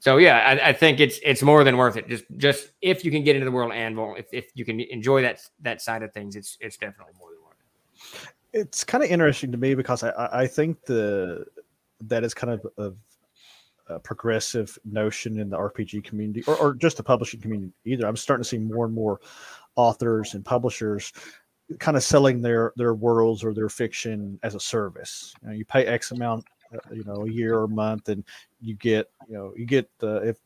So yeah, I think it's more than worth it. Just if you can get into the World Anvil, if you can enjoy that side of things, it's definitely more than worth it. It's kind of interesting to me because I think that is kind of a progressive notion in the RPG community or just the publishing community either. I'm starting to see more and more authors and publishers kind of selling their worlds or their fiction as a service. You know, you pay X amount, a year or month, and you get there's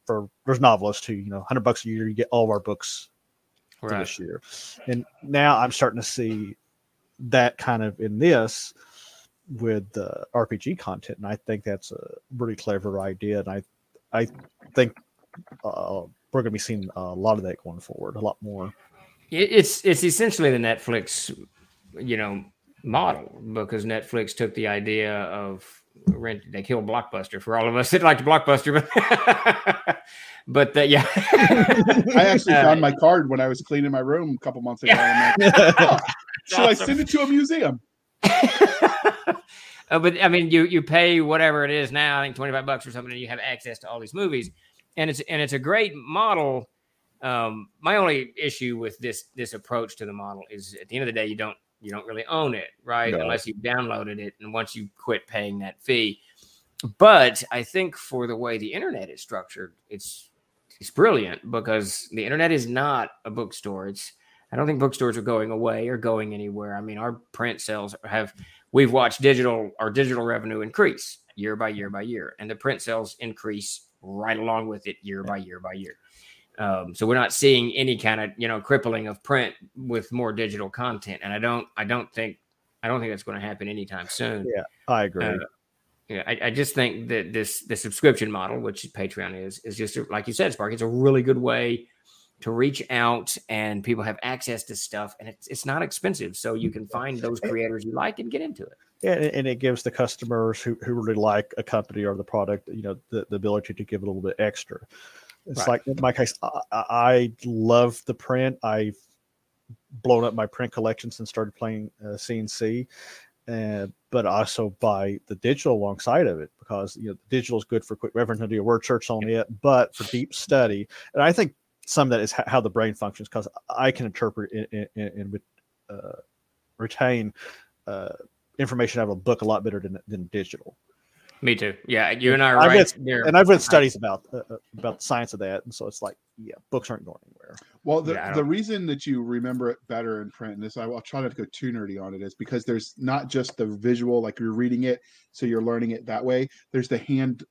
novelists too, $100 a year, you get all of our books for this year. And now I'm starting to see that kind of in this with the RPG content. And I think that's a really clever idea. And I think we're going to be seeing a lot of that going forward, a lot more. It's essentially the Netflix, model, because Netflix took the idea of, they killed Blockbuster for all of us that liked Blockbuster, but yeah. I actually found my card when I was cleaning my room a couple months ago. I'm like, should awesome. I send it to a museum? But I mean, you pay whatever it is now, I think $25 or something, and you have access to all these movies, and it's a great model. My only issue with this approach to the model is, at the end of the day, you don't really own it, right? No. Unless you downloaded it, and once you quit paying that fee. But I think for the way the internet is structured, it's brilliant, because the internet is not a bookstore. I don't think bookstores are going away or going anywhere. I mean, our print sales we've watched digital revenue increase year by year by year, and the print sales increase right along with it year by year by year. So we're not seeing any kind of, crippling of print with more digital content. And I don't think that's going to happen anytime soon. Yeah, I agree. Yeah, I just think that the subscription model, which Patreon is just, like you said, Spark, it's a really good way to reach out and people have access to stuff and it's not expensive. So you can find those creators you like and get into it. Yeah, and it gives the customers who really like a company or the product, you know, the ability to give a little bit extra. It's right. Like in my case, I love the print. I've blown up my print collection since started playing C&C. But I also buy the digital alongside of it because, you know, the digital is good for quick reference and do your word search on it, but for deep study. And I think some of that is how the brain functions because I can interpret and retain information out of a book a lot better than digital. Me too. Yeah, you and I are right. And I've read studies about the science of that, and so it's like, yeah, books aren't going anywhere. Well, the reason that you remember it better in print, and this I'll try not to go too nerdy on it, is because there's not just the visual, like you're reading it, so you're learning it that way. There's the hand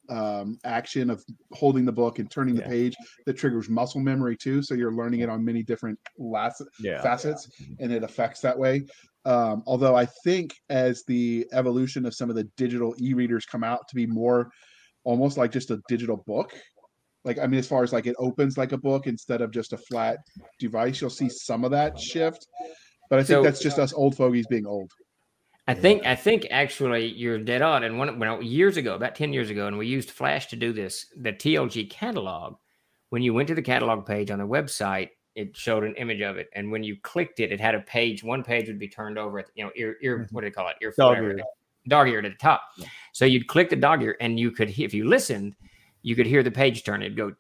action of holding the book and turning the page that triggers muscle memory too, so you're learning it on many different facets, and it affects that way. Although I think as the evolution of some of the digital e-readers come out to be more almost like just a digital book, like, I mean, as far as like it opens like a book instead of just a flat device, you'll see some of that shift. But I think that's just us old fogies being old. I think actually you're dead on. And years ago, about 10 years ago, and we used Flash to do this, the TLG catalog, when you went to the catalog page on the website, it showed an image of it, and when you clicked it, it had a page. One page would be turned over at, you know, ear what do they call it? Dog ear to the top. Yeah. So you'd click the dog ear, and you could, if you listened, you could hear the page turn. It'd go,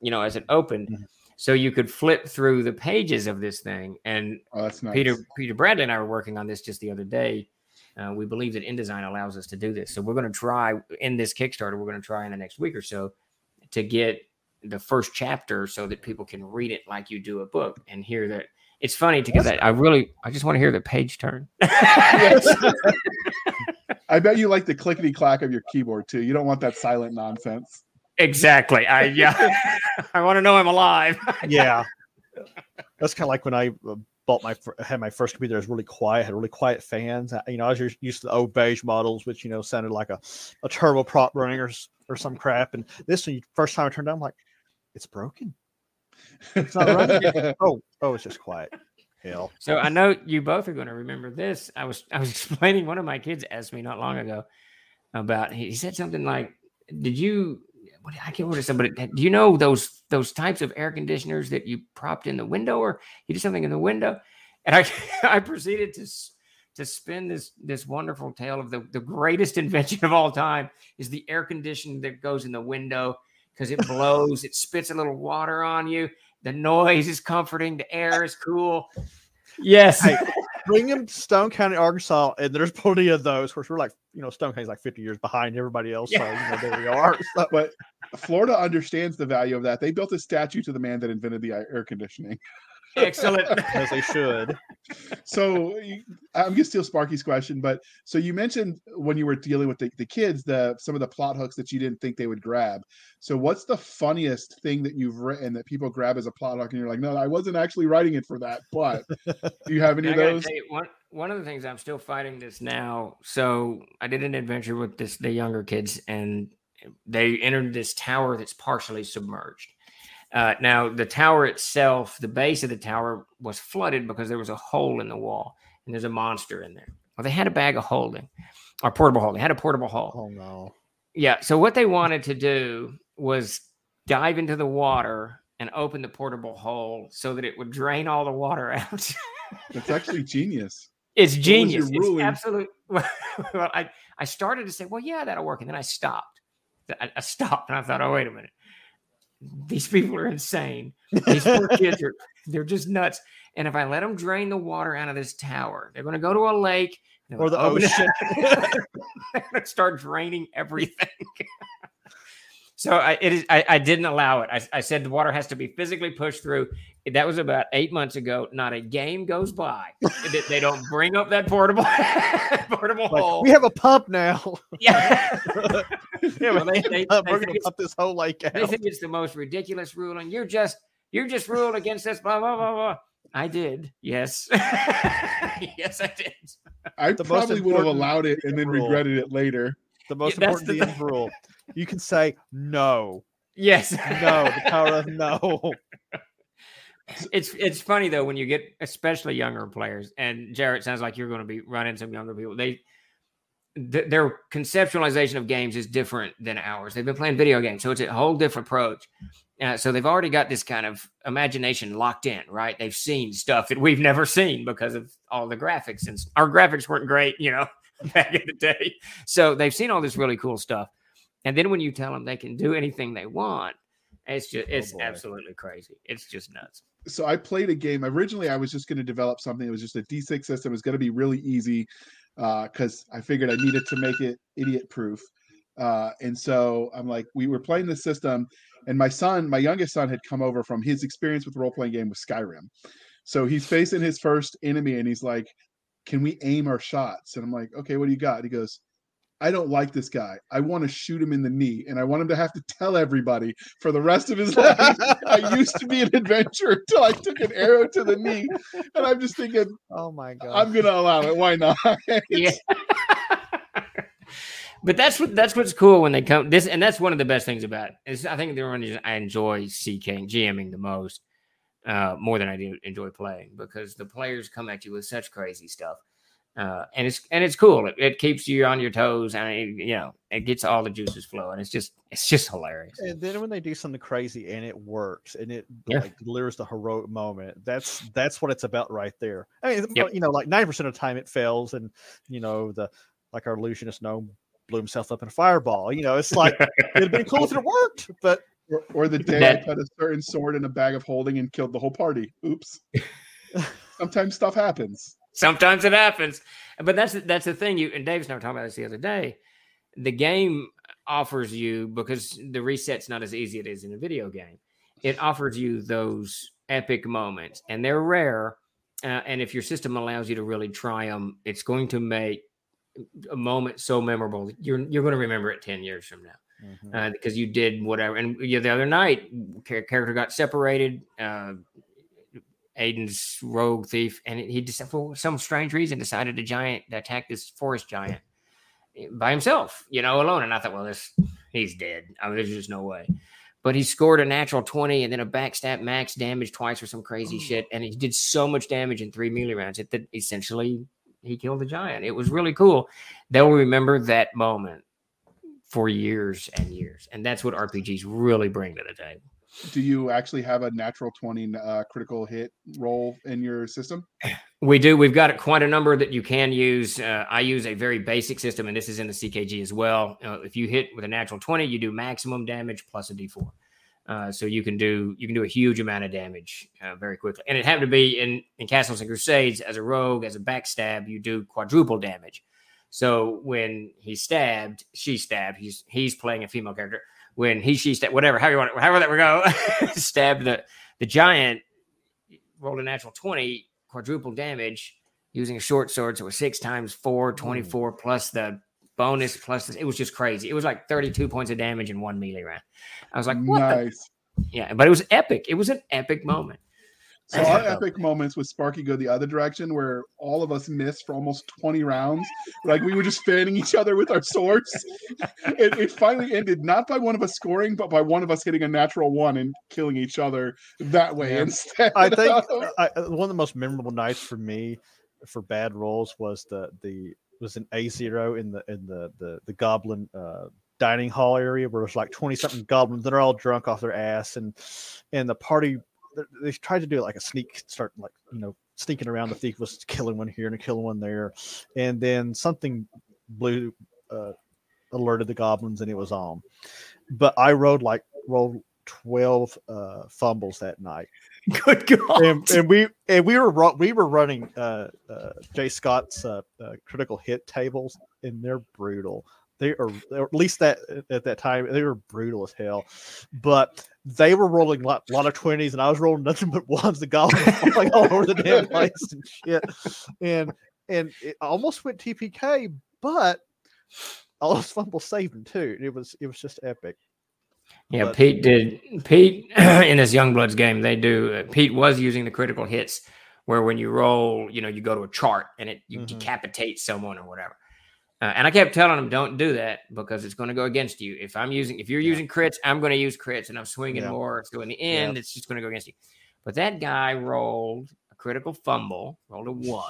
you know, as it opened. Mm-hmm. So you could flip through the pages of this thing. And that's nice. Peter Bradley and I were working on this just the other day. We believe that InDesign allows us to do this. So we're going to try in this Kickstarter. We're going to try in the next week or so to get the first chapter so that people can read it like you do a book and hear that. It's funny to get that. I just want to hear the page turn. I bet you like the clickety clack of your keyboard too. You don't want that silent nonsense. Exactly. I want to know I'm alive. Yeah. That's kind of like when I had my first computer. It was really quiet, had really quiet fans. You know, I was used to the old beige models, which, you know, sounded like a turboprop running or some crap. And this one, first time I turned on, I'm like, it's broken. It's not running. Oh, it's just quiet. Hell. So I know you both are going to remember this. I was explaining. One of my kids asked me not long ago about. He said something like, "Did you? I can't remember somebody. Do you know those types of air conditioners that you propped in the window, or you did something in the window?" And I proceeded to spin this wonderful tale of the greatest invention of all time is the air conditioner that goes in the window. Because it blows, it spits a little water on you. The noise is comforting. The air is cool. Yes. Hey, bring them to Stone County, Arkansas, and there's plenty of those. Where we're like, you know, Stone County's like 50 years behind everybody else. Yeah. So, you know, there we are. So. But Florida understands the value of that. They built a statue to the man that invented the air conditioning. Excellent. As they should. So I'm going to steal Sparky's question, but so you mentioned when you were dealing with the kids, some of the plot hooks that you didn't think they would grab. So what's the funniest thing that you've written that people grab as a plot hook and you're like, no, I wasn't actually writing it for that, but do you have any of those? One of the things I'm still fighting this now. So I did an adventure with the younger kids and they entered this tower that's partially submerged. Now, the tower itself, the base of the tower was flooded because there was a hole in the wall, and there's a monster in there. Well, they had a bag of holding, or portable holding. They had a portable hull. Oh, no. Yeah, so what they wanted to do was dive into the water and open the portable hole so that it would drain all the water out. That's actually genius. It's genius. It's absolute. Well, I started to say, well, yeah, that'll work, and then I stopped. I stopped, and I thought, oh, wait a minute. These people are insane. These poor kids they're just nuts. And if I let them drain the water out of this tower, they're going to go to a lake or the ocean. They're going to start draining everything. So I didn't allow it. I said the water has to be physically pushed through. That was about 8 months ago. Not a game goes by that they don't bring up that portable hole. We have a pump now. Yeah. Well, we're going to pump this whole lake out. They think it's the most ridiculous ruling. You're just ruled against us. Blah blah blah blah. I did. Yes. Yes, I did. I probably would have allowed it and then regretted it later. the most important DM's rule. You can say no. Yes. No. The power of no. It's funny though when you get especially younger players, and Jarrett, sounds like you're going to be running some younger people. Their conceptualization of games is different than ours. They've been playing video games, so it's a whole different approach. So they've already got this kind of imagination locked in, right? They've seen stuff that we've never seen because of all the graphics, and our graphics weren't great, you know, back in the day. So they've seen all this really cool stuff. And then when you tell them they can do anything they want, it's just, it's absolutely crazy. It's just nuts. So I played a game. Originally, I was just going to develop something. It was just a D6 system. It was going to be really easy because I figured I needed to make it idiot-proof. And so I'm like, we were playing this system, and my son, my youngest son, had come over from his experience with role-playing game with Skyrim. So he's facing his first enemy, and he's like, can we aim our shots? And I'm like, okay, what do you got? And he goes, I don't like this guy. I want to shoot him in the knee, and I want him to have to tell everybody for the rest of his life. I used to be an adventurer until I took an arrow to the knee, and I'm just thinking, oh my God, I'm going to allow it. Why not? Yeah. But that's what's cool when they come. This, and that's one of the best things about it. Is I think the one I enjoy GMing the most, more than I do enjoy playing, because the players come at you with such crazy stuff. And it's cool. It keeps you on your toes, and it gets all the juices flowing. It's just hilarious. And then when they do something crazy and it works, and it like delivers the heroic moment, that's what it's about right there. I mean, like 90% of the time it fails, and like our illusionist gnome blew himself up in a fireball. It's like it'd been cool if it worked, but or the day I put a certain sword in a bag of holding and killed the whole party. Oops. Sometimes stuff happens. Sometimes it happens, but that's the thing. You and Davis and I were talking about this the other day. The game offers you, because the reset's not as easy as it is in a video game, it offers you those epic moments, and they're rare. And if your system allows you to really try them, it's going to make a moment so memorable you're going to remember it 10 years from now, because you did whatever. And the other night, character got separated. Aiden's rogue thief, and he just, for some strange reason, decided to attack this forest giant by himself, alone. And I thought, well, he's dead. I mean, there's just no way. But he scored a natural 20 and then a backstab max damage twice or some crazy shit. And he did so much damage in 3 melee rounds that essentially he killed the giant. It was really cool. They'll remember that moment for years and years. And that's what RPGs really bring to the table. Do you actually have a natural 20 critical hit roll in your system? We do. We've got quite a number that you can use. I use a very basic system, and this is in the CKG as well. If you hit with a natural 20, you do maximum damage plus a D4. So you can do a huge amount of damage very quickly. And it happened to be in Castles and Crusades, as a rogue, as a backstab, you do quadruple damage. So when he's stabbed, she stabbed. He's playing a female character. When she stabbed, whatever, however that we go, stabbed the giant, rolled a natural 20, quadruple damage, using a short sword. So it was 6 times 4, 24, plus the bonus, it was just crazy. It was like 32 points of damage in 1 melee round. I was like, what? Nice. But it was epic. It was an epic moment. So our epic moments with Sparky go the other direction, where all of us missed for almost 20 rounds. Like, we were just fanning each other with our swords. It finally ended not by one of us scoring, but by one of us hitting a natural 1 and killing each other that way instead. I think one of the most memorable nights for me for bad rolls was was an A0 in the goblin dining hall area, where there's like 20 something goblins that are all drunk off their ass, and the party. They tried to do like a sneak start, like, sneaking around. The thief was killing one here and killing one there. And then something blue alerted the goblins, and it was on. But I rolled 12 fumbles that night. Good God. And we were running Jay Scott's critical hit tables, and they're brutal. They were, at least that at that time, they were brutal as hell. But they were rolling a lot of 20s, and I was rolling nothing but 1s. The goblins like all over the damn place and shit. And it almost went TPK, but all those fumbles saved him too. It was just epic. Yeah, but Pete in his Youngbloods game, they do. Pete was using the critical hits, where when you roll, you go to a chart and it decapitates someone or whatever. And I kept telling him, don't do that because it's going to go against you. If you're using crits, I'm going to use crits and I'm swinging more. So in the end, it's just going to go against you. But that guy rolled a critical fumble, rolled a 1.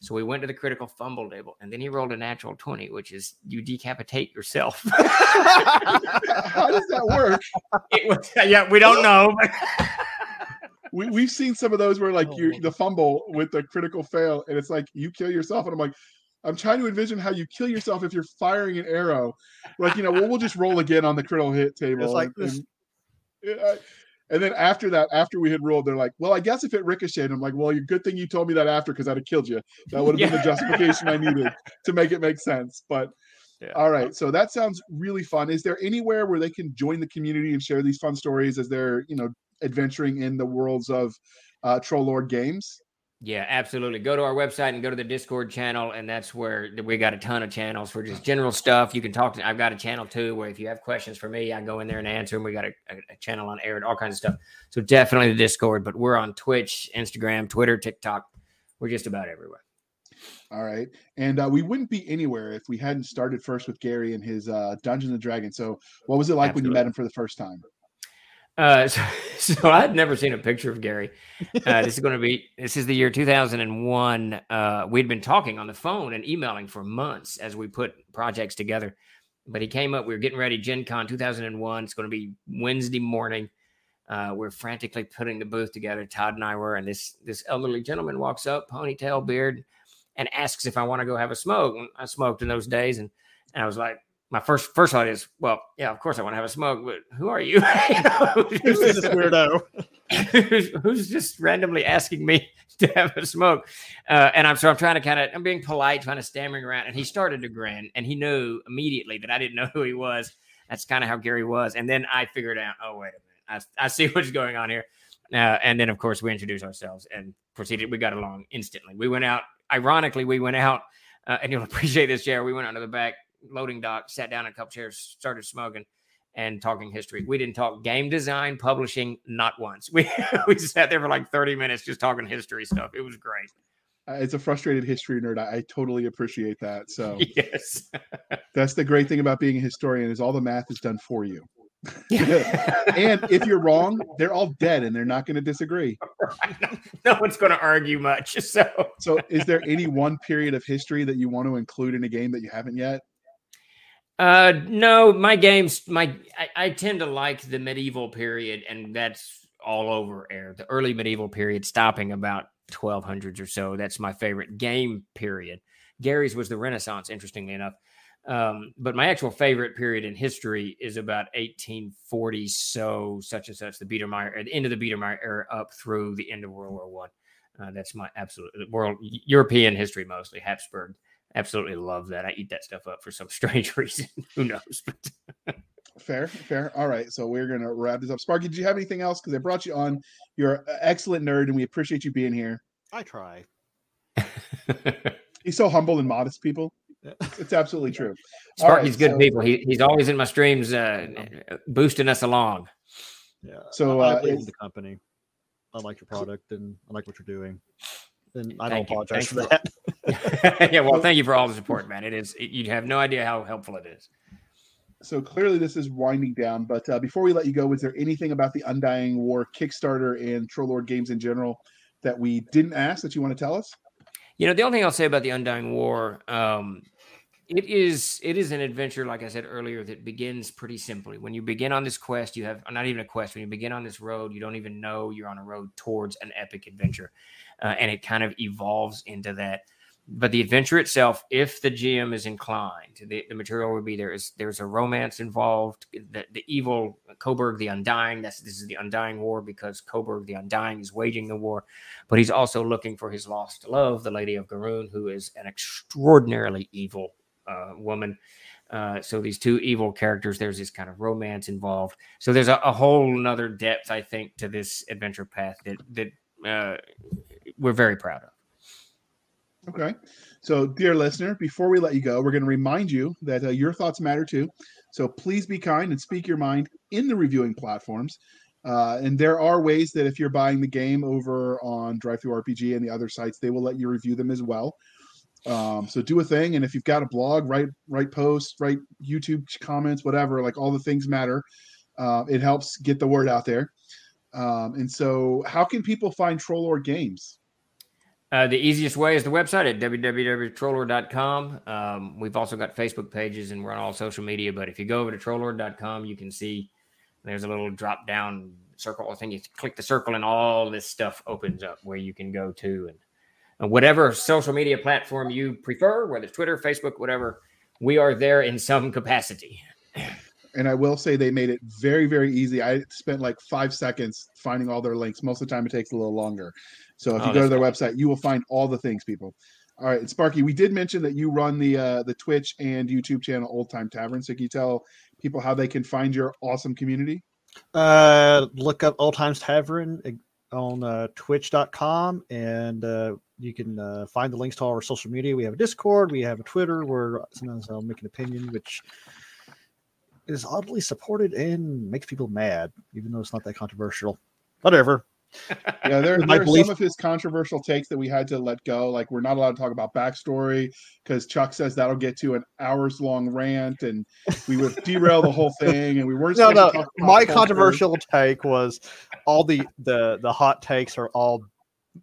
So we went to the critical fumble table, and then he rolled a natural 20, which is you decapitate yourself. How does that work? We don't know. We've seen some of those where like the fumble with the critical fail, and it's like you kill yourself. And I'm like, I'm trying to envision how you kill yourself if you're firing an arrow. Like, we'll just roll again on the critical hit table. It's like this. And then after we had rolled, they're like, well, I guess if it ricocheted, I'm like, well, good thing you told me that after, because I'd have killed you. That would have been the justification I needed to make it make sense. But all right. So that sounds really fun. Is there anywhere where they can join the community and share these fun stories as they're, adventuring in the worlds of Troll Lord Games? Yeah, absolutely. Go to our website and go to the Discord channel, and that's where we got a ton of channels for just general stuff. You can talk to. I've got a channel too where if you have questions for me, I go in there and answer them. We got a channel on air and all kinds of stuff. So definitely the Discord, but we're on Twitch, Instagram, Twitter, TikTok. We're just about everywhere. All right, and we wouldn't be anywhere if we hadn't started first with Gary and his Dungeons and Dragons. So, what was it like when you met him for the first time? So I'd never seen a picture of Gary. This is the year 2001. We'd been talking on the phone and emailing for months as we put projects together, but he came up, we were getting ready. Gen Con 2001. It's going to be Wednesday morning. We're frantically putting the booth together. Todd and I were, and this elderly gentleman walks up, ponytail, beard, and asks if I want to go have a smoke. And I smoked in those days. And I was like, my first thought is, well, yeah, of course I want to have a smoke, but who are you? Who's this weirdo? who's just randomly asking me to have a smoke? And I'm trying to I'm being polite, trying to stammering around. And he started to grin, and he knew immediately that I didn't know who he was. That's kind of how Gary was. And then I figured out, oh, wait a minute. I see what's going on here. And then, of course, we introduced ourselves and proceeded. We got along instantly. We went out. Ironically, we went out, and you'll appreciate this, Jared. We went out to the back loading dock, sat down in a couple chairs, started smoking and talking history. We didn't talk game design, publishing, not once. We sat there for like 30 minutes just talking history stuff. It was great. It's a frustrated history nerd. I totally appreciate that. So yes, that's the great thing about being a historian is all the math is done for you. And if you're wrong, they're all dead and they're not going to disagree. No one's going to argue much. So is there any one period of history that you want to include in a game that you haven't yet? No, my games, I tend to like the medieval period, and that's all over air. The early medieval period, stopping about 1200s or so. That's my favorite game period. Gary's was the Renaissance, interestingly enough. But my actual favorite period in history is about 1840. So such and such, the end of the Biedermeier era up through the end of World War I. That's my absolute European history, mostly Habsburg. Absolutely love that. I eat that stuff up for some strange reason. Who knows? Fair. All right. So we're going to wrap this up. Sparky, did you have anything else? Because I brought you on. You're an excellent nerd, and we appreciate you being here. I try. He's so humble and modest, people. It's absolutely true. Sparky's good people. He's always in my streams boosting us along. Yeah. So I like the company. I like your product, and I like what you're doing. And I don't apologize for that. Yeah, well, thank you for all the support, man. You have no idea how helpful it is. So clearly this is winding down, but before we let you go, was there anything about the Undying War Kickstarter and Troll Lord Games in general that we didn't ask that you want to tell us? The only thing I'll say about the Undying War, it is an adventure, like I said earlier, that begins pretty simply. When you begin on this quest, you have not even a quest. When you begin on this road, you don't even know you're on a road towards an epic adventure. And it kind of evolves into that. But the adventure itself, if the GM is inclined, the material will be there. There's a romance involved. The evil Coburg, the Undying. This is the Undying War, because Coburg, the Undying, is waging the war. But he's also looking for his lost love, the Lady of Garoon, who is an extraordinarily evil woman. So these two evil characters, there's this kind of romance involved. So there's a whole nother depth, I think, to this adventure path that we're very proud of. Okay. So, dear listener, before we let you go, we're going to remind you that your thoughts matter too. So please be kind and speak your mind in the reviewing platforms. And there are ways that if you're buying the game over on DriveThruRPG and the other sites, they will let you review them as well. So do a thing, and if you've got a blog, write posts, write YouTube comments, whatever. Like, all the things matter. It helps get the word out there. And so, how can people find Troll Lord Games? The easiest way is the website at www.trolllord.com. We've also got Facebook pages, and we're on all social media. But if you go over to trolllord.com, you can see there's a little drop down circle. I think you click the circle, and all this stuff opens up where you can go to and whatever social media platform you prefer, whether it's Twitter, Facebook, whatever, we are there in some capacity. And I will say they made it very, very easy. I spent like 5 seconds finding all their links. Most of the time, it takes a little longer. So if you go to their website, you will find all the things, people. All right, and Sparky, we did mention that you run the Twitch and YouTube channel Old Time Tavern. So can you tell people how they can find your awesome community? Look up Old Times Tavern on twitch.com, and you can find the links to all our social media. We have a Discord, we have a Twitter, where sometimes I'll make an opinion, which is oddly supported and makes people mad, even though it's not that controversial. Whatever. Yeah, there are some of his controversial takes that we had to let go. Like, we're not allowed to talk about backstory because Chuck says that'll get to an hours-long rant, and we would derail the whole thing. And we weren't. No. My controversial take was all the hot takes are all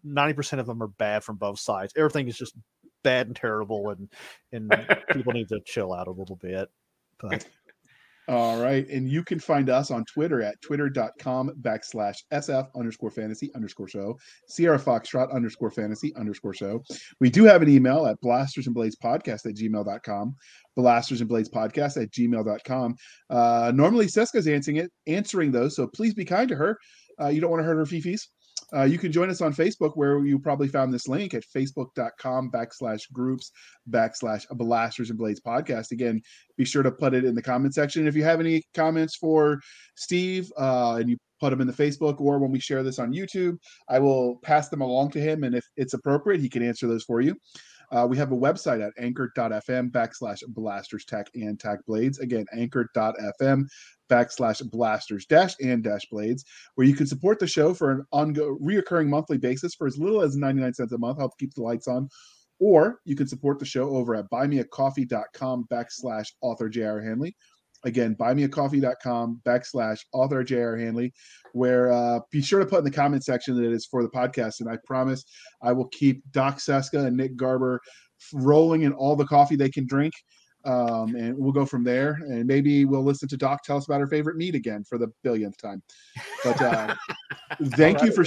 90% of them are bad from both sides. Everything is just bad and terrible, and people need to chill out a little bit. But. All right. And you can find us on Twitter at twitter.com/SF_fantasy_show, SierraFoxtrot_fantasy_show. We do have an email at blastersandbladespodcast@gmail.com, blastersandbladespodcast@gmail.com. Normally Siska's answering those, so please be kind to her. You don't want to hurt her fifis. You can join us on Facebook, where you probably found this link at facebook.com/groups/Blasters and Blades podcast. Again, be sure to put it in the comment section. If you have any comments for Steve and you put them in the Facebook, or when we share this on YouTube, I will pass them along to him. And if it's appropriate, he can answer those for you. We have a website at anchor.fm/blasters-tech-and-tech-blades. Again, anchor.fm/blasters-and-blades, where you can support the show for an ongoing reoccurring monthly basis for as little as 99 cents a month, help keep the lights on. Or you can support the show over at buymeacoffee.com/author JR Hanley. Again, buymeacoffee.com/author JR Hanley, where be sure to put in the comment section that it is for the podcast. And I promise I will keep Doc Seska and Nick Garber rolling in all the coffee they can drink. And we'll go from there, and maybe we'll listen to Doc tell us about her favorite meat again for the billionth time. But thank you for.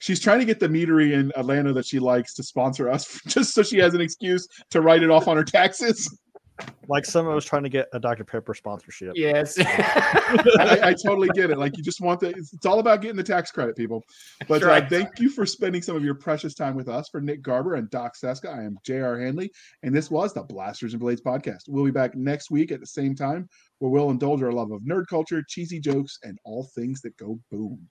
She's trying to get the meatery in Atlanta that she likes to sponsor us, just so she has an excuse to write it off on her taxes. Like some of us trying to get a Dr. Pepper sponsorship. Yes, I totally get it. Like, you just want it's all about getting the tax credit, people. But right. Thank you for spending some of your precious time with us. For Nick Garber and Doc Seska, I am J.R. Hanley, and this was the Blasters and Blades podcast. We'll be back next week at the same time, where we'll indulge our love of nerd culture, cheesy jokes, and all things that go boom.